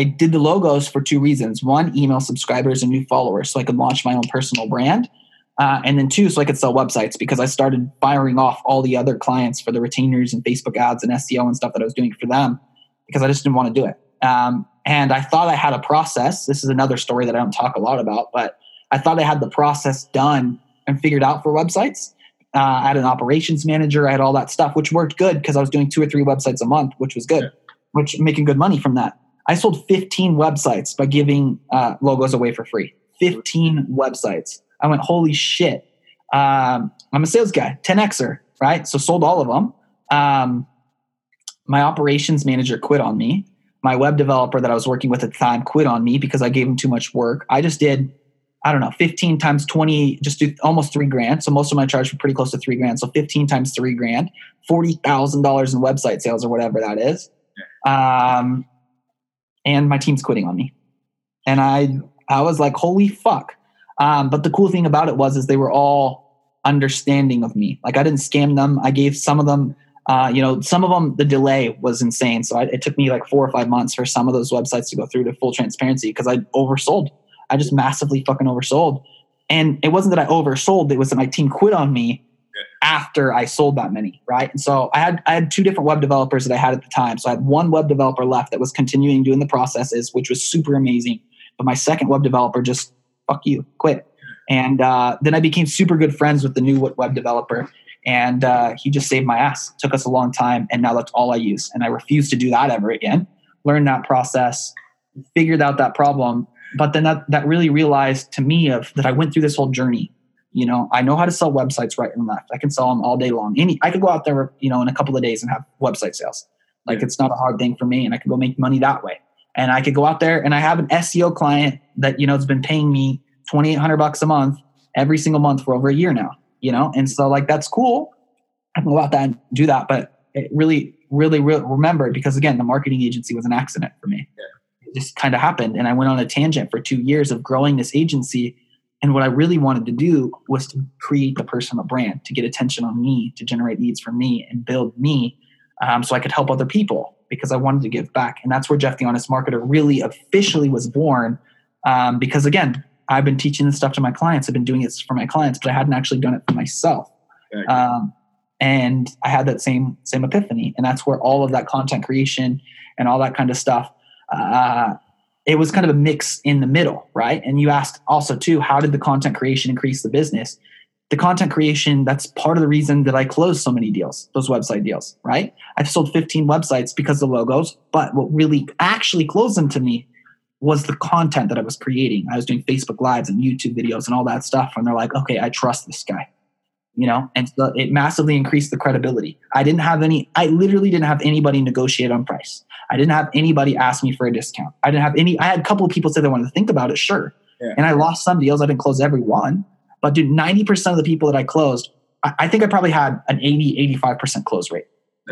did the logos for 2 reasons. 1, email subscribers and new followers, so I could launch my own personal brand. And then 2, so I could sell websites, because I started firing off all the other clients for the retainers and Facebook ads and SEO and stuff that I was doing for them, because I just didn't want to do it. And I thought I had a process. This is another story that I don't talk a lot about, but I thought I had the process done and figured out for websites. I had an operations manager. I had all that stuff, which worked good because I was doing 2 or 3 websites a month, which was good, which making good money from that. I sold 15 websites by giving logos away for free. 15 websites. I went, holy shit. I'm a sales guy, 10Xer, right? So sold all of them. My operations manager quit on me. My web developer that I was working with at the time quit on me because I gave him too much work. I just did, 15 times 20, just do almost $3,000. So most of my charge were pretty close to $3,000. So 15 times $3,000, $40,000 in website sales or whatever that is. And my team's quitting on me. And I was like, holy fuck. But the cool thing about it was they were all understanding of me. Like, I didn't scam them. I gave some of them, some of them, the delay was insane. So it took me like 4 or 5 months for some of those websites to go through to full transparency, because I oversold. I just massively fucking oversold. And it wasn't that I oversold. It was that my team quit on me after I sold that many, right? And so I had 2 different web developers that I had at the time. So I had 1 web developer left that was continuing doing the processes, which was super amazing. But my second web developer just... fuck you, quit. And then I became super good friends with the new web developer. And he just saved my ass. It took us a long time. And now that's all I use. And I refuse to do that ever again. Learned that process, figured out that problem. But then that really realized to me that I went through this whole journey. You know, I know how to sell websites right and left. I can sell them all day long. I could go out there, you know, in a couple of days and have website sales. Like it's not a hard thing for me, and I could go make money that way. And I could go out there, and I have an SEO client that, you know, has been paying me $2,800 a month every single month for over a year now, you know? And so like, that's cool. I can go out there and do that, but it really remember, because again, the marketing agency was an accident for me. Yeah. It just kind of happened. And I went on a tangent for 2 years of growing this agency. And what I really wanted to do was to create the personal brand, to get attention on me, to generate leads for me and build me, so I could help other people, because I wanted to give back. And that's where Jeff the Honest Marketer really officially was born. Because again, I've been teaching this stuff to my clients. I've been doing it for my clients, but I hadn't actually done it for myself. Okay. And I had that same epiphany. And that's where all of that content creation and all that kind of stuff, it was kind of a mix in the middle, right? And you asked also too, how did the content creation increase the business? The content creation, that's part of the reason that I closed so many deals, those website deals, right? I've sold 15 websites because of the logos, but what really actually closed them to me was the content that I was creating. I was doing Facebook Lives and YouTube videos and all that stuff. And they're like, okay, I trust this guy, you know? And so it massively increased the credibility. I literally didn't have anybody negotiate on price. I didn't have anybody ask me for a discount. I had a couple of people say they wanted to think about it, sure. Yeah. And I lost some deals. I didn't close every one. But dude, 90% of the people that I closed, I think I probably had an 80, 85% close rate.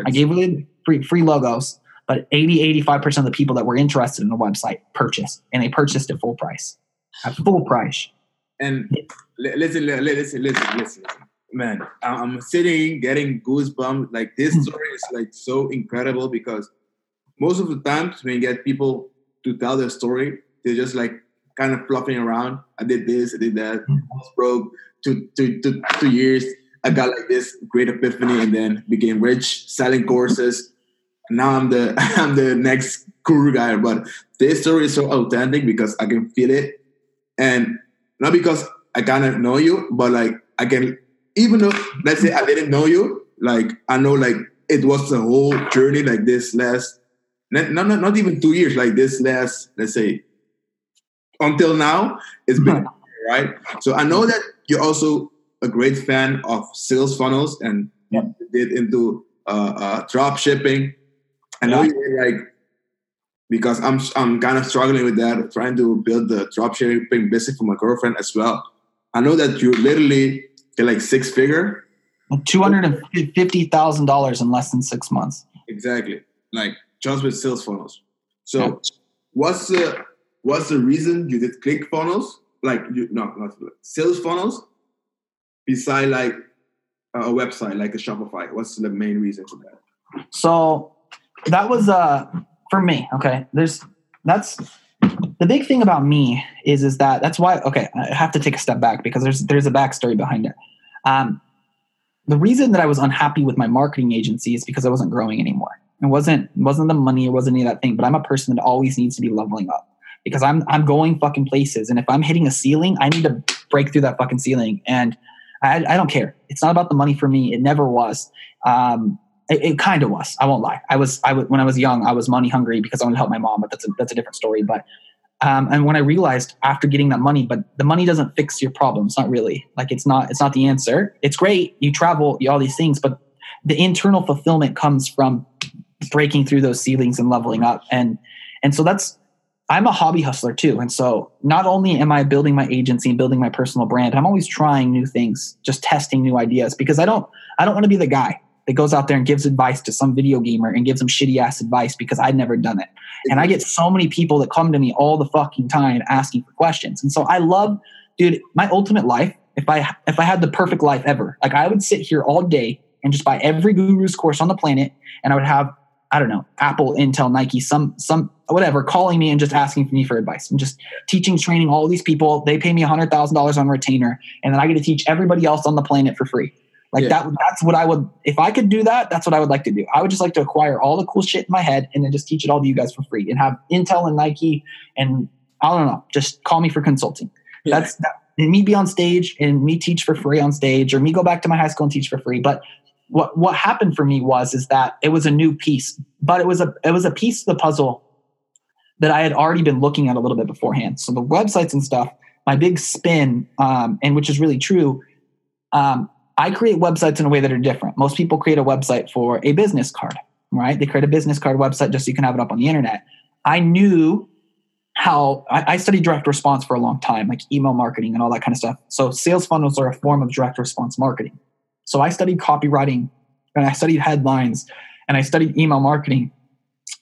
I gave them free logos, but 80, 85% of the people that were interested in the website purchased, and they purchased at full price. At full price. And listen. Man, I'm sitting getting goosebumps. Like this story is like so incredible, because most of the times when you get people to tell their story, they're just like kind of fluffing around. I did this, I did that. I was broke 2 years. I got like this great epiphany and then became rich selling courses. Now I'm the next guru guy. But this story is so authentic because I can feel it, and not because I kind of know you, but like I can, even though let's say I didn't know you, like I know like it was the whole journey like this last. Not even 2 years, like this last, let's say, until now, it's been, right? So I know that you're also a great fan of sales funnels and you did into drop shipping. I know you're like, because I'm kind of struggling with that, trying to build the drop shipping business for my girlfriend as well. I know that you literally get like six figure. $250,000 in less than 6 months. Exactly. Like, just with sales funnels. So what's the reason you did ClickFunnels? Like not sales funnels beside like a website, like a Shopify. What's the main reason for that? So that was for me. Okay. That's the big thing about me is that that's why, okay, I have to take a step back because there's a backstory behind it. The reason that I was unhappy with my marketing agency is because I wasn't growing anymore. It wasn't the money. It wasn't any of that thing. But I'm a person that always needs to be leveling up, because I'm going fucking places. And if I'm hitting a ceiling, I need to break through that fucking ceiling. And I don't care. It's not about the money for me. It never was. It kind of was. I won't lie. When I was young, I was money hungry because I wanted to help my mom. But that's a different story. But and when I realized after getting that money, but the money doesn't fix your problems. Not really. Like it's not the answer. It's great. You travel, all these things, but the internal fulfillment comes from breaking through those ceilings and leveling up. And so I'm a hobby hustler too. And so not only am I building my agency and building my personal brand, I'm always trying new things, just testing new ideas, because I don't want to be the guy that goes out there and gives advice to some video gamer and gives them shitty ass advice because I'd never done it. And I get so many people that come to me all the fucking time asking for questions. And so I love, dude, my ultimate life. If I had the perfect life ever, like I would sit here all day and just buy every guru's course on the planet. And I would have, I don't know, Apple, Intel, Nike, some whatever, calling me and just asking me for advice. And just teaching, training all these people. They pay me $100,000 on retainer. And then I get to teach everybody else on the planet for free. Like that's what I would, if I could do that, that's what I would like to do. I would just like to acquire all the cool shit in my head and then just teach it all to you guys for free and have Intel and Nike and I don't know, just call me for consulting. Yeah. And me be on stage and me teach for free on stage, or me go back to my high school and teach for free. But what happened for me was that it was a new piece, but it was a piece of the puzzle that I had already been looking at a little bit beforehand. So the websites and stuff, my big spin, and which is really true, I create websites in a way that are different. Most people create a website for a business card, right? They create a business card website just so you can have it up on the internet. I knew how I studied direct response for a long time, like email marketing and all that kind of stuff. So sales funnels are a form of direct response marketing. So I studied copywriting and I studied headlines and I studied email marketing,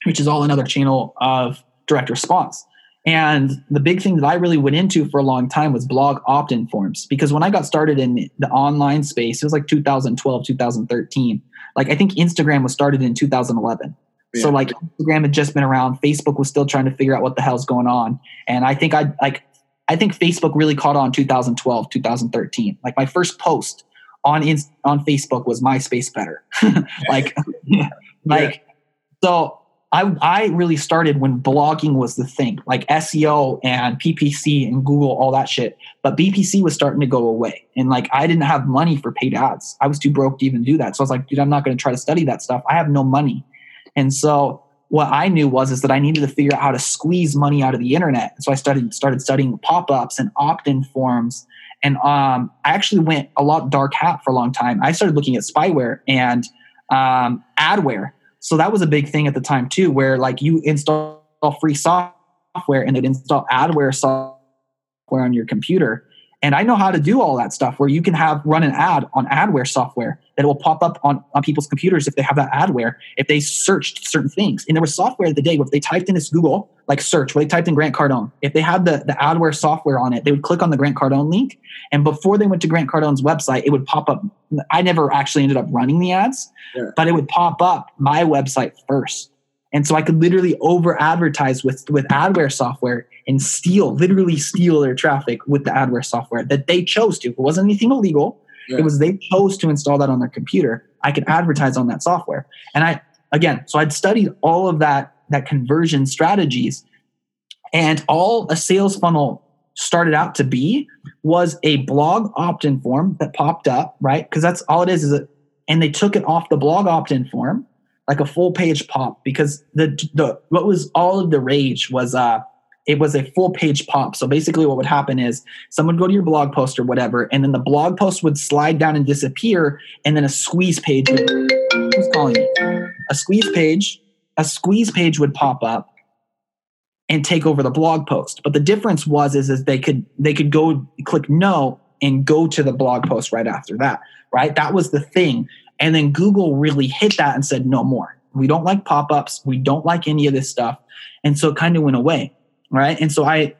which is all another channel of direct response. And the big thing that I really went into for a long time was blog opt-in forms. Because when I got started in the online space, it was like 2012, 2013. Like I think Instagram was started in 2011. Yeah. So like Instagram had just been around. Facebook was still trying to figure out what the hell's going on. And I think Facebook really caught on 2012, 2013. Like my first post on Facebook was MySpace better. So I really started when blogging was the thing, like SEO and PPC and Google, all that shit. But BPC was starting to go away. And like, I didn't have money for paid ads. I was too broke to even do that. So I was like, dude, I'm not going to try to study that stuff. I have no money. And so what I knew was that I needed to figure out how to squeeze money out of the internet. So I started studying pop-ups and opt-in forms. And I actually went a lot dark hat for a long time. I started looking at spyware and adware. So that was a big thing at the time too, where like you install free software and it install adware software on your computer. And I know how to do all that stuff where you can run an ad on adware software that will pop up on people's computers if they have that adware, if they searched certain things. And there was software of the day where if they typed in this Google, like search, where they typed in Grant Cardone, if they had the adware software on it, they would click on the Grant Cardone link. And before they went to Grant Cardone's website, it would pop up. I never actually ended up running the ads, but it would pop up my website first. And so I could literally over-advertise with adware software and literally steal their traffic with the adware software that they chose to. It wasn't anything illegal. Yeah. It was they chose to install that on their computer. I could advertise on that software. And so I'd studied all of that conversion strategies. And all a sales funnel started out to be was a blog opt-in form that popped up, right? Because that's all it is. And they took it off the blog opt-in form, like a full page pop, because the what was all of the rage was it was a full page pop. So basically what would happen is someone would go to your blog post or whatever, and then the blog post would slide down and disappear, and then a squeeze page would pop up and take over the blog post. But the difference was they could go click no and go to the blog post right after that, right? That was the thing. And then Google really hit that and said, no more. We don't like pop-ups. We don't like any of this stuff. And so it kind of went away, right? And so I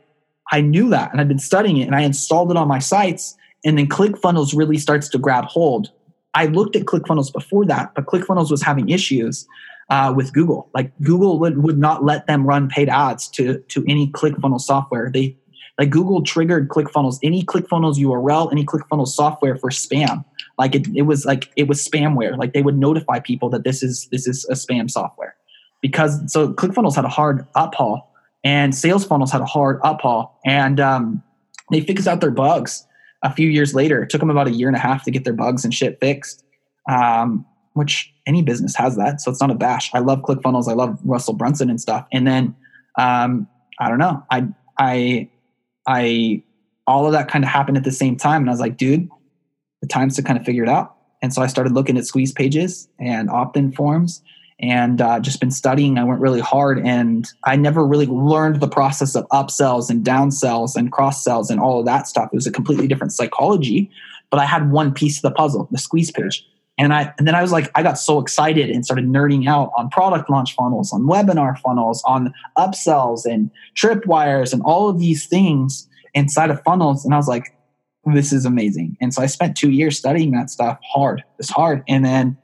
knew that, and I've been studying it, and I installed it on my sites, and then ClickFunnels really starts to grab hold. I looked at ClickFunnels before that, but ClickFunnels was having issues with Google. Like Google would not let them run paid ads to any ClickFunnels software. Like Google triggered ClickFunnels, any ClickFunnels URL, any ClickFunnels software for spam. Like it was spamware. Like they would notify people that this is a spam software. So ClickFunnels had a hard uphaul, and sales funnels had a hard uphaul, and they fixed out their bugs a few years later. It took them about a year and a half to get their bugs and shit fixed, which any business has that. So it's not a bash. I love ClickFunnels. I love Russell Brunson and stuff. And then I don't know. I all of that kind of happened at the same time, and I was like, dude, the time's to kind of figure it out. And so I started looking at squeeze pages and opt-in forms and just been studying. I went really hard, and I never really learned the process of upsells and downsells and cross-sells and all of that stuff. It was a completely different psychology, but I had one piece of the puzzle, the squeeze page. And then I was like, I got so excited and started nerding out on product launch funnels, on webinar funnels, on upsells and tripwires and all of these things inside of funnels. And I was like, this is amazing. And so I spent 2 years studying that stuff hard. And then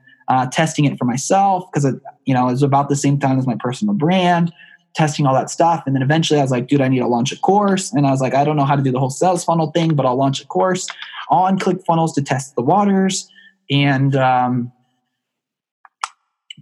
testing it for myself, because it was about the same time as my personal brand, testing all that stuff. And then eventually I was like, dude, I need to launch a course. And I was like, I don't know how to do the whole sales funnel thing, but I'll launch a course on ClickFunnels to test the waters. And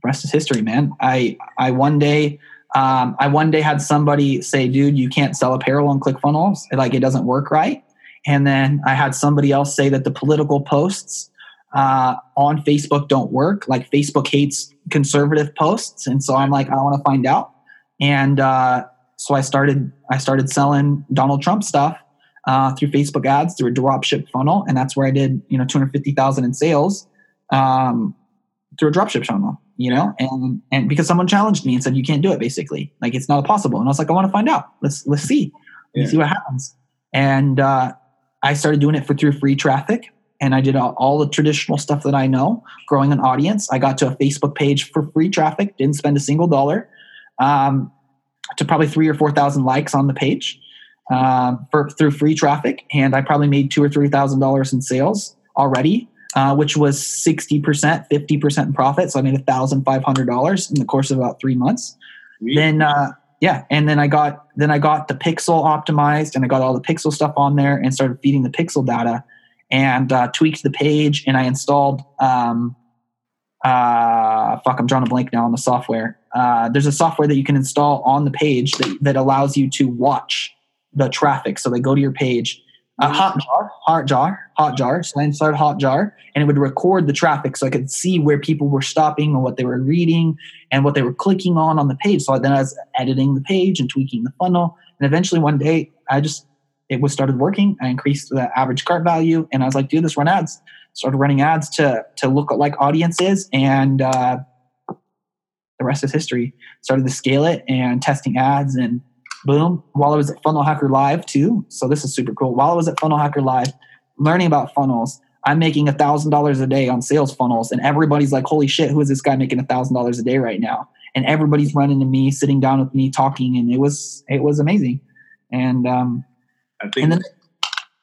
rest is history, man. I one day had somebody say, dude, you can't sell apparel on ClickFunnels. Like it doesn't work right. And then I had somebody else say that the political posts on Facebook don't work. Like Facebook hates conservative posts. And so I'm like, I want to find out. And so I started selling Donald Trump stuff through Facebook ads, through a dropship funnel. And that's where I did, $250,000 in sales through a dropship funnel, and because someone challenged me and said, you can't do it, basically. Like, it's not possible. And I was like, I want to find out. Let's see. Yeah. Let's see what happens. And I started doing it through free traffic. And I did all the traditional stuff that I know, growing an audience. I got to a Facebook page for free traffic, didn't spend a single dollar, to probably 3,000 or 4,000 likes on the page through free traffic. And I probably made $2,000 or $3,000 in sales already, which was 60%, 50% in profit. So I made $1,500 in the course of about 3 months. Really? Then, and then I got the pixel optimized, and I got all the pixel stuff on there and started feeding the pixel data. And tweaked the page, and I installed I'm drawing a blank now on the software. There's a software that you can install on the page that allows you to watch the traffic. So they go to your page. Hotjar. So I installed Hotjar, and it would record the traffic, so I could see where people were stopping and what they were reading and what they were clicking on the page. So then I was editing the page and tweaking the funnel, and eventually one day it started working. I increased the average cart value, and I was like, dude, let's run ads. Started running ads to look at like audiences, and the rest is history. Started to scale it and testing ads, and boom. While I was at Funnel Hacker Live too, so this is super cool. While I was at Funnel Hacker Live, learning about funnels, I'm making $1,000 a day on sales funnels, and everybody's like, holy shit, who is this guy making $1,000 a day right now? And everybody's running to me, sitting down with me, talking, and it was amazing. And then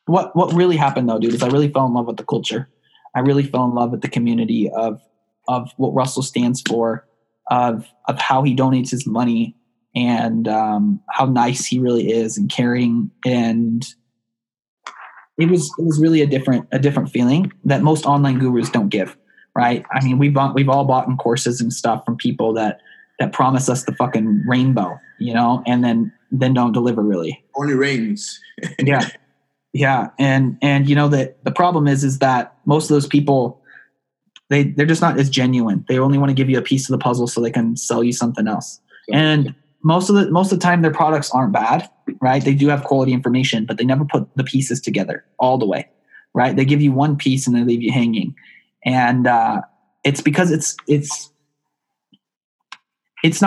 what really happened though, dude, is I really fell in love with the culture. I really fell in love with the community of what Russell stands for, of how he donates his money, and how nice he really is and caring. And it was really a different feeling that most online gurus don't give, right? I mean, we've all bought in courses and stuff from people that promise us the fucking rainbow, and then don't deliver really. Only rings. Yeah. Yeah. And that the problem is that most of those people, they're just not as genuine. They only want to give you a piece of the puzzle so they can sell you something else. Okay. And most of the time their products aren't bad, right? They do have quality information, but they never put the pieces together all the way, right? They give you one piece and they leave you hanging. And it's because it's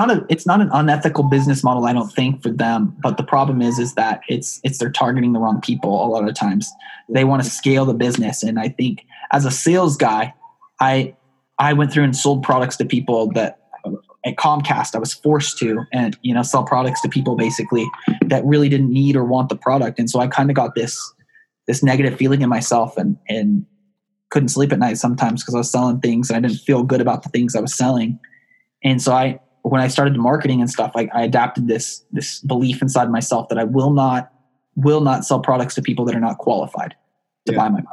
not an unethical business model, I don't think, for them. But the problem is that it's they're targeting the wrong people a lot of times. They want to scale the business, and I think as a sales guy, I went through and sold products to people that at Comcast I was forced to, and sell products to people basically that really didn't need or want the product. And so I kind of got this negative feeling in myself, and couldn't sleep at night sometimes because I was selling things and I didn't feel good about the things I was selling. And so when I started marketing and stuff, I adapted this belief inside myself that I will not sell products to people that are not qualified to buy my product.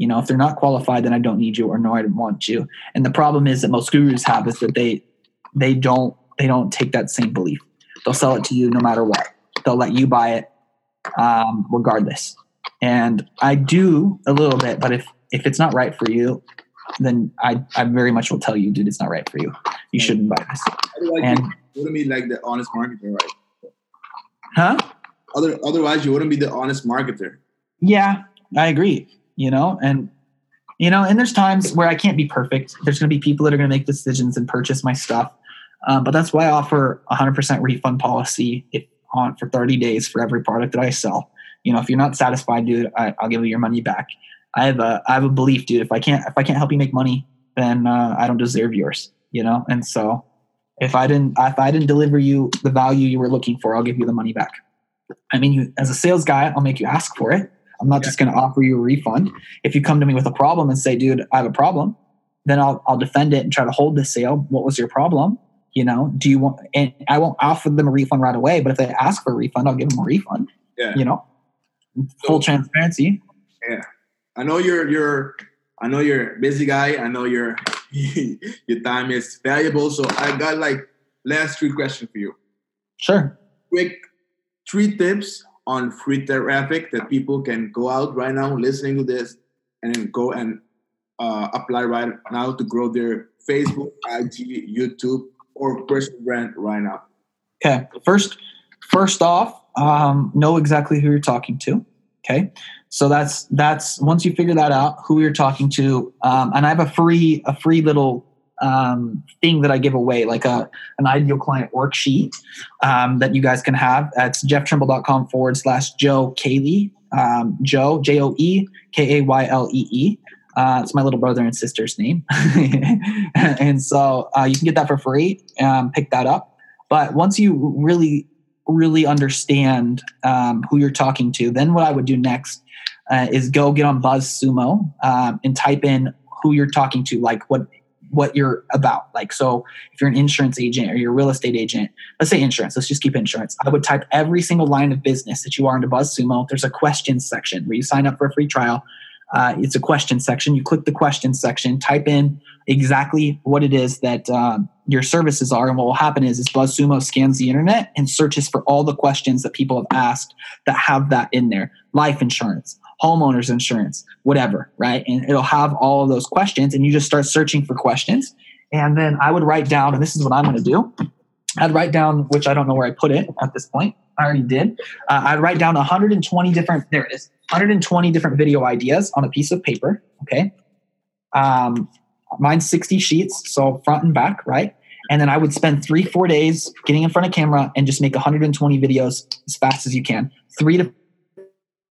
If they're not qualified, then I don't need you, or no, I don't want you. And the problem is that most gurus have is that they don't take that same belief. They'll sell it to you no matter what. They'll let you buy it regardless. And I do a little bit, but if it's not right for you, then I very much will tell you, dude, it's not right for you. You shouldn't buy this. You wouldn't be like the honest marketer, right? Huh? Otherwise, you wouldn't be the honest marketer. Yeah, I agree. And there's times where I can't be perfect. There's going to be people that are going to make decisions and purchase my stuff. But that's why I offer 100% refund policy for 30 days for every product that I sell. If you're not satisfied, dude, I'll give you your money back. I have a belief, dude. If I can't help you make money, then I don't deserve yours. And so if I didn't deliver you the value you were looking for, I'll give you the money back. I mean, as a sales guy, I'll make you ask for it. I'm not just going to offer you a refund. If you come to me with a problem and say, dude, I have a problem, then I'll defend it and try to hold the sale. What was your problem? Do you want? And I won't offer them a refund right away. But if they ask for a refund, I'll give them a refund. Yeah. Full transparency. Yeah. I know you're a busy guy. I know your time is valuable. So I got last three questions for you. Sure. Quick, three tips on free traffic that people can go out right now listening to this and then go and apply right now to grow their Facebook, IG, YouTube, or personal brand right now. Okay. First off, know exactly who you're talking to. Okay. So that's once you figure that out, who you're talking to. And I have a free little thing that I give away, like an ideal client worksheet that you guys can have. That's jefftrimble.com/Joe Kaley. Joe, Joe Kayle. It's my little brother and sister's name. And so you can get that for free, pick that up. But once you really understand who you're talking to, then what I would do next is go get on BuzzSumo and type in who you're talking to, like what you're about. Like, so if you're an insurance agent or you're a real estate agent, let's say insurance, let's just keep insurance. I would type every single line of business that you are into BuzzSumo. There's a questions section where you sign up for a free trial. It's a question section. You click the question section, type in exactly what it is that your services are. And what will happen is BuzzSumo scans the internet and searches for all the questions that people have asked that have that in there. Life insurance, homeowners insurance, whatever, right? And it'll have all of those questions, and you just start searching for questions. And then I would write down, and this is what I'm going to do. I'd write down, which I don't know where I put it at this point. I already did. I'd write down 120 different video ideas on a piece of paper. Okay. Mine's 60 sheets. So front and back. Right. And then I would spend 3-4 days getting in front of camera and just make 120 videos as fast as you can. 3 to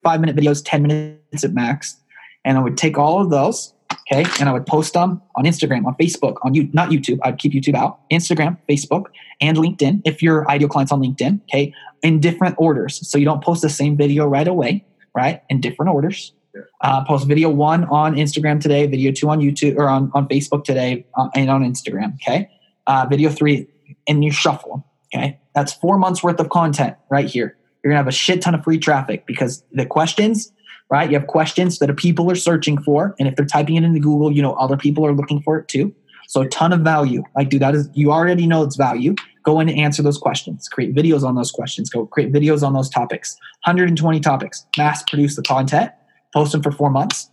5 minute videos, 10 minutes at max. And I would take all of those. Okay. And I would post them on Instagram, on Facebook, not YouTube. I'd keep YouTube out. Instagram, Facebook, and LinkedIn. If your ideal client's on LinkedIn. Okay. In different orders. So you don't post the same video right away. Right? In different orders. Post video 1 on Instagram today, video 2 on YouTube or on Facebook today and on Instagram. Okay. Video 3, and you shuffle them. Okay. That's 4 months worth of content right here. You're going to have a shit ton of free traffic because the questions, right? You have questions that people are searching for. And if they're typing it into Google, other people are looking for it too. So a ton of value. Like, dude, you already know it's value. Go in and answer those questions. Create videos on those questions. Go create videos on those topics. 120 topics. Mass produce the content. Post them for 4 months.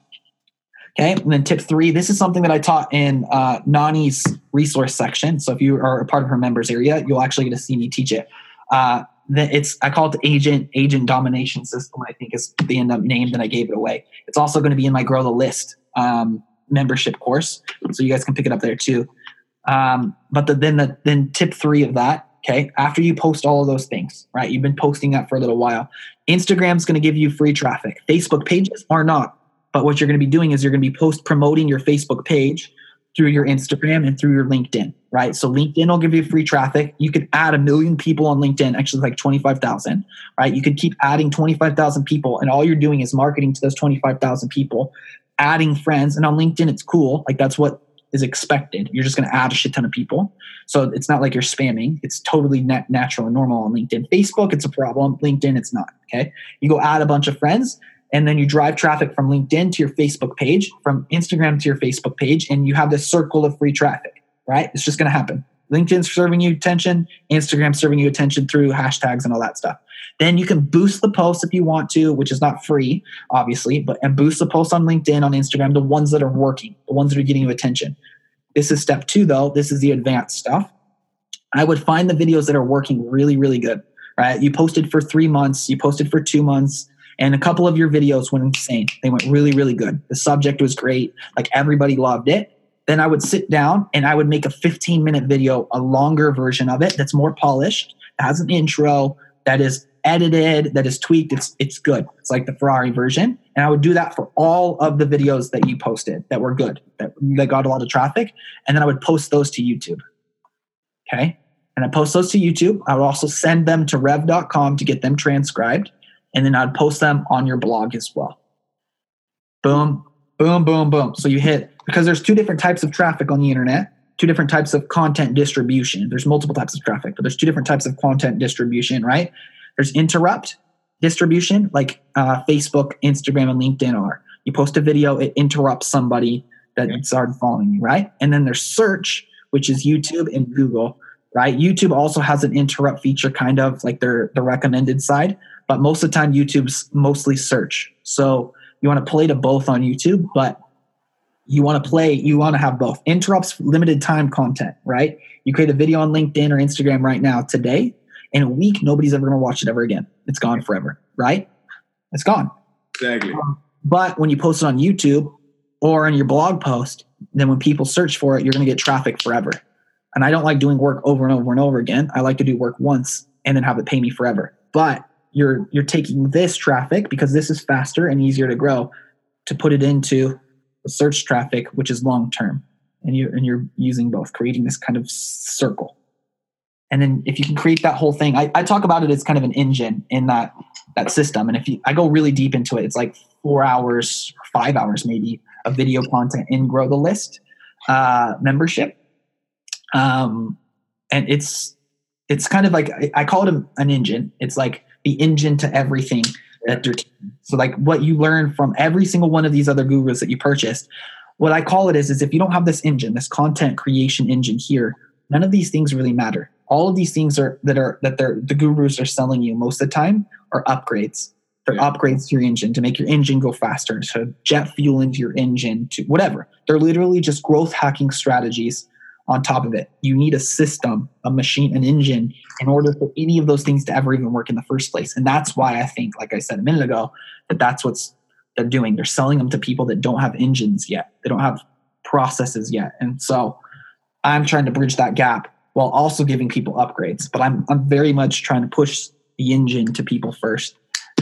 Okay. And then tip 3. This is something that I taught in Nani's resource section. So if you are a part of her members area, you'll actually get to see me teach it. I call it the agent domination system. I think is the end up name that I gave it away. It's also going to be in my Grow the List membership course. So you guys can pick it up there too. But then tip 3 of that, okay, after you post all of those things, right? You've been posting that for a little while. Instagram's going to give you free traffic. Facebook pages are not. But what you're going to be doing is you're going to be promoting your Facebook page through your Instagram and through your LinkedIn, right? So LinkedIn will give you free traffic. You could add 1 million people on LinkedIn, actually like 25,000, right? You could keep adding 25,000 people, and all you're doing is marketing to those 25,000 people, adding friends. And on LinkedIn, it's cool. Like, that's what is expected. You're just going to add a shit ton of people. So it's not like you're spamming. It's totally natural and normal on LinkedIn. Facebook, it's a problem. LinkedIn, it's not. Okay. You go add a bunch of friends, and then you drive traffic from LinkedIn to your Facebook page, from Instagram to your Facebook page, and you have this circle of free traffic, right? It's just going to happen. LinkedIn's serving you attention. Instagram's serving you attention through hashtags and all that stuff. Then you can boost the post if you want to, which is not free, obviously, and boost the post on LinkedIn, on Instagram, the ones that are working, the ones that are getting you attention. This is step 2, though. This is the advanced stuff. I would find the videos that are working really, really good, right? You posted for 3 months, you posted for 2 months, and a couple of your videos went insane. They went really, really good. The subject was great. Like, everybody loved it. Then I would sit down and I would make a 15-minute video, a longer version of it that's more polished, has an intro, that is edited, that is tweaked. It's good. It's like the Ferrari version. And I would do that for all of the videos that you posted that were good, that got a lot of traffic. And then I would post those to YouTube. Okay. And I post those to YouTube. I would also send them to rev.com to get them transcribed. And then I'd post them on your blog as well. Boom, boom, boom, boom. So you hit, because there's 2 different types of traffic on the internet, 2 different types of content distribution. There's multiple types of traffic, but there's 2 different types of content distribution, right? There's interrupt distribution, like Facebook, Instagram, and LinkedIn are. You post a video, it interrupts somebody that started following you, right? And then there's search, which is YouTube and Google, right? YouTube also has an interrupt feature, kind of like the recommended side, but most of the time YouTube's mostly search. So you want to play to both on YouTube, but you want to have both. Interrupts limited time content, right? You create a video on LinkedIn or Instagram right now today. In a week, nobody's ever going to watch it ever again. It's gone forever, right? It's gone. Exactly. But when you post it on YouTube or in your blog post, then when people search for it, you're going to get traffic forever. And I don't like doing work over and over and over again. I like to do work once and then have it pay me forever. But you're taking this traffic, because this is faster and easier to grow, to put it into the search traffic, which is long-term. And you're using both, creating this kind of circle. And then if you can create that whole thing, I talk about it as kind of an engine in that system. And if I go really deep into it, it's like 4 hours, 5 hours maybe of video content in Grow the List membership. And it's kind of like, I call it an engine. It's like the engine to everything that you're doing. So like what you learn from every single one of these other gurus that you purchased, what I call it is if you don't have this engine, this content creation engine here, none of these things really matter. All of these things the gurus are selling you most of the time are upgrades. They're upgrades to your engine to make your engine go faster, to jet fuel into your engine, to whatever. They're literally just growth hacking strategies on top of it. You need a system, a machine, an engine in order for any of those things to ever even work in the first place. And that's why I think, like I said a minute ago, that's what they're doing. They're selling them to people that don't have engines yet. They don't have processes yet. And so I'm trying to bridge that gap while also giving people upgrades. But I'm very much trying to push the engine to people first.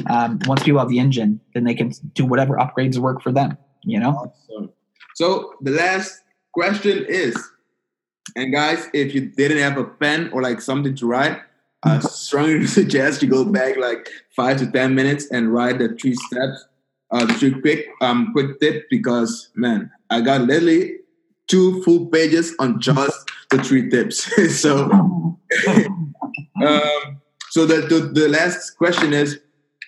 Once people have the engine, then they can do whatever upgrades work for them, you know? Awesome. So the last question is, and guys, if you didn't have a pen or like something to write, I strongly suggest you go back like 5 to 10 minutes and write the 3 steps, the 3 quick tips, because man, I got literally 2 full pages on just the 3 tips. So, so the last question is,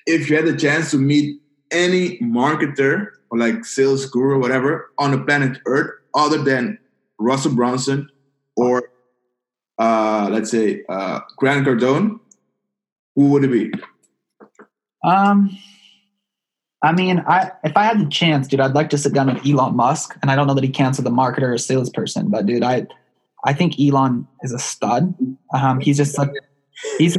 if you had the chance to meet any marketer or like sales guru or whatever on the planet Earth other than Russell Brunson or let's say Grant Cardone, who would it be? If I had the chance, dude, I'd like to sit down with Elon Musk, and I don't know that he counts as a marketer or salesperson, but dude, I think Elon is a stud. He's just like, he's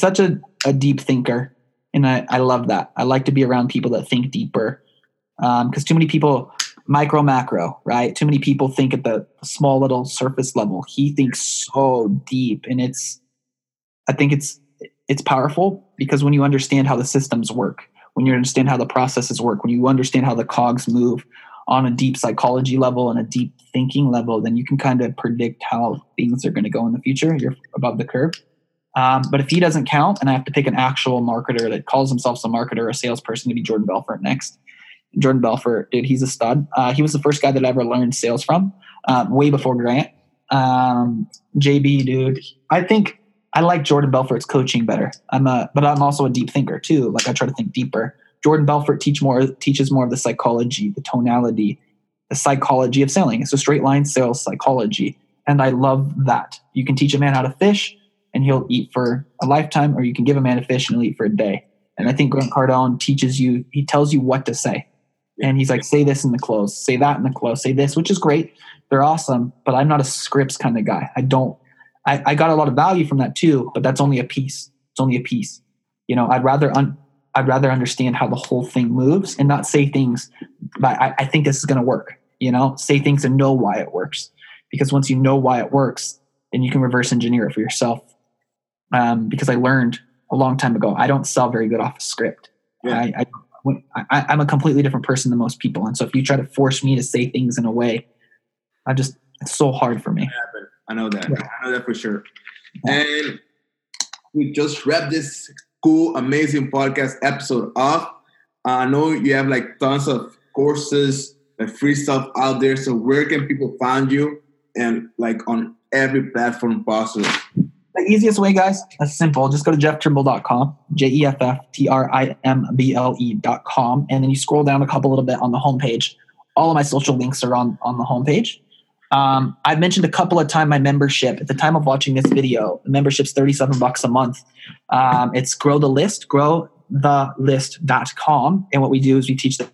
such a deep thinker, and I love that. I like to be around people that think deeper, because too many people micro macro, right? Too many people think at the small little surface level. He thinks so deep, and I think it's powerful, because when you understand how the systems work, when you understand how the processes work, when you understand how the cogs move on a deep psychology level and a deep thinking level, then you can kind of predict how things are going to go in the future. You're above the curve. But if he doesn't count, and I have to pick an actual marketer that calls himself a marketer or a salesperson, to be Jordan Belfort next. Jordan Belfort, dude, he's a stud. He was the first guy that I ever learned sales from, way before Grant. JB, dude, I think I like Jordan Belfort's coaching better. But I'm also a deep thinker too. Like I try to think deeper. Jordan Belfort teaches more of the psychology, the tonality, the psychology of selling. It's a straight line sales psychology. And I love that. You can teach a man how to fish and he'll eat for a lifetime, or you can give a man a fish and he'll eat for a day. And I think Grant Cardone teaches you, he tells you what to say. And he's like, say this in the close, say that in the close, say this, which is great. They're awesome. But I'm not a scripts kind of guy. I got a lot of value from that too, but that's only a piece. It's only a piece. You know, I'd rather understand how the whole thing moves and not say things, but I think this is going to work, you know, say things and know why it works. Because once you know why it works, then you can reverse engineer it for yourself. Because I learned a long time ago, I don't sell very good off a script. Yeah. I'm a completely different person than most people. And so if you try to force me to say things in a way, it's so hard for me. Yeah, I know that. Yeah. I know that for sure. Yeah. And we just wrapped this cool, amazing podcast episode up. I know you have like tons of courses and free stuff out there. So where can people find you, and like on every platform possible? The easiest way, guys, that's simple. Just go to jefftrimble.com, jefftrimble.com. And then you scroll down a little bit on the homepage. All of my social links are on the homepage. I've mentioned a couple of times my membership. At the time of watching this video, the membership's $37 a month. It's Grow the List, growthelist.com. And what we do is we teach the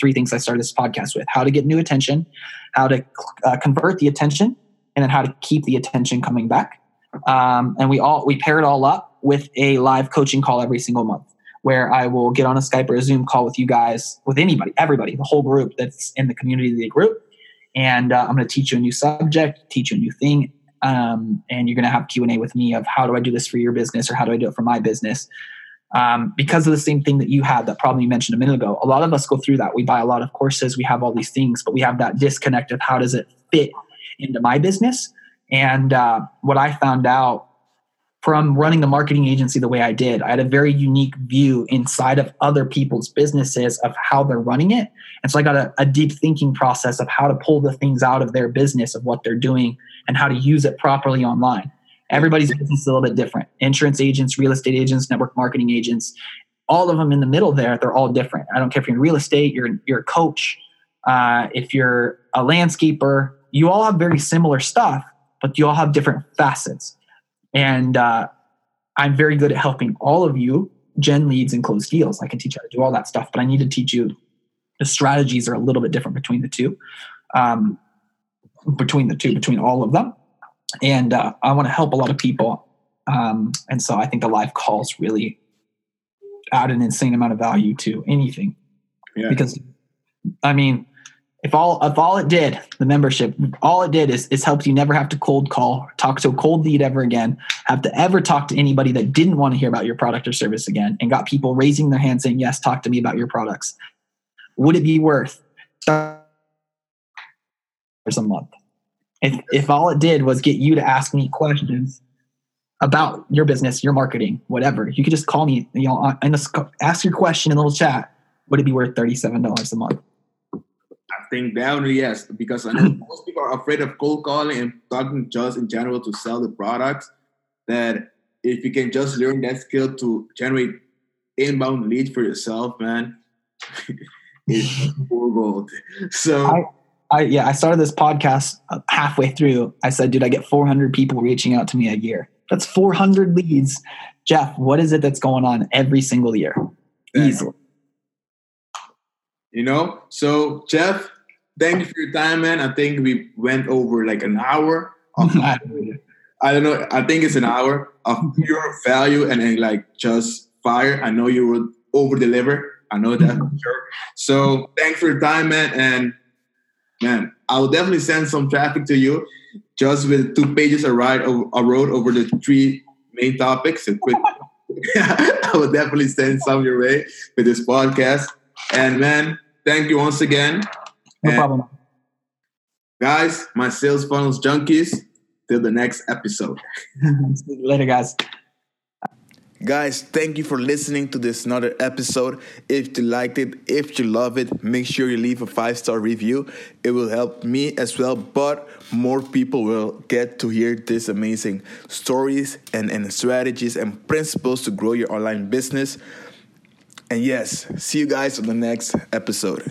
3 things I started this podcast with: how to get new attention, how to convert the attention, and then how to keep the attention coming back. And we pair it all up with a live coaching call every single month. where I will get on a Skype or a Zoom call with you guys, with anybody, everybody, the whole group that's in the community of the group. And I'm going to teach you a new subject, teach you a new thing. And you're going to have Q&A with me of how do I do this for your business or how do I do it for my business? Because of the same thing that you had, that problem you mentioned a minute ago, a lot of us go through that. We buy a lot of courses, we have all these things, but we have that disconnect of how does it fit into my business? And what I found out from running the marketing agency the way I did, I had a very unique view inside of other people's businesses of how they're running it. And so I got a deep thinking process of how to pull the things out of their business of what they're doing and how to use it properly online. Everybody's business is a little bit different. Insurance agents, real estate agents, network marketing agents, all of them in the middle there, they're all different. I don't care if you're in real estate, you're a coach, if you're a landscaper, you all have very similar stuff, but you all have different facets. And I'm very good at helping all of you gen leads and close deals. I can teach you how to do all that stuff, but I need to teach you the strategies are a little bit different between the two, between all of them. And I want to help a lot of people. And so I think the live calls really add an insane amount of value to anything. Yeah. Because, I mean, if all it did, the membership, all it did is helped you never have to cold call, talk to a cold lead ever again, have to ever talk to anybody that didn't want to hear about your product or service again, and got people raising their hand saying, yes, talk to me about your products. Would it be worth a month? If all it did was get you to ask me questions about your business, your marketing, whatever, you could just call me, and ask your question in a little chat. Would it be worth $37 a month? I think yes, because I know most people are afraid of cold calling and talking just in general to sell the products. That if you can just learn that skill to generate inbound leads for yourself, man, it's pure gold. So. I started this podcast halfway through. I said, dude, I get 400 people reaching out to me a year. That's 400 leads. Jeff, what is it that's going on every single year? Easily. So Jeff, thank you for your time, man. I think we went over like an hour. I don't know. I think it's an hour of pure value and then like just fire. I know you will over-deliver. I know that for sure. So thanks for your time, man. Man, I will definitely send some traffic to you just with 2 pages a road over the 3 main topics. So quick, I will definitely send some your way with this podcast. And man, thank you once again. No problem. Guys, my Sales Funnels Junkies, till the next episode. See you later, guys. Guys, thank you for listening to this another episode. If you liked it, if you love it, make sure you leave a 5-star review. It will help me as well, but more people will get to hear these amazing stories and strategies and principles to grow your online business. And yes, see you guys on the next episode.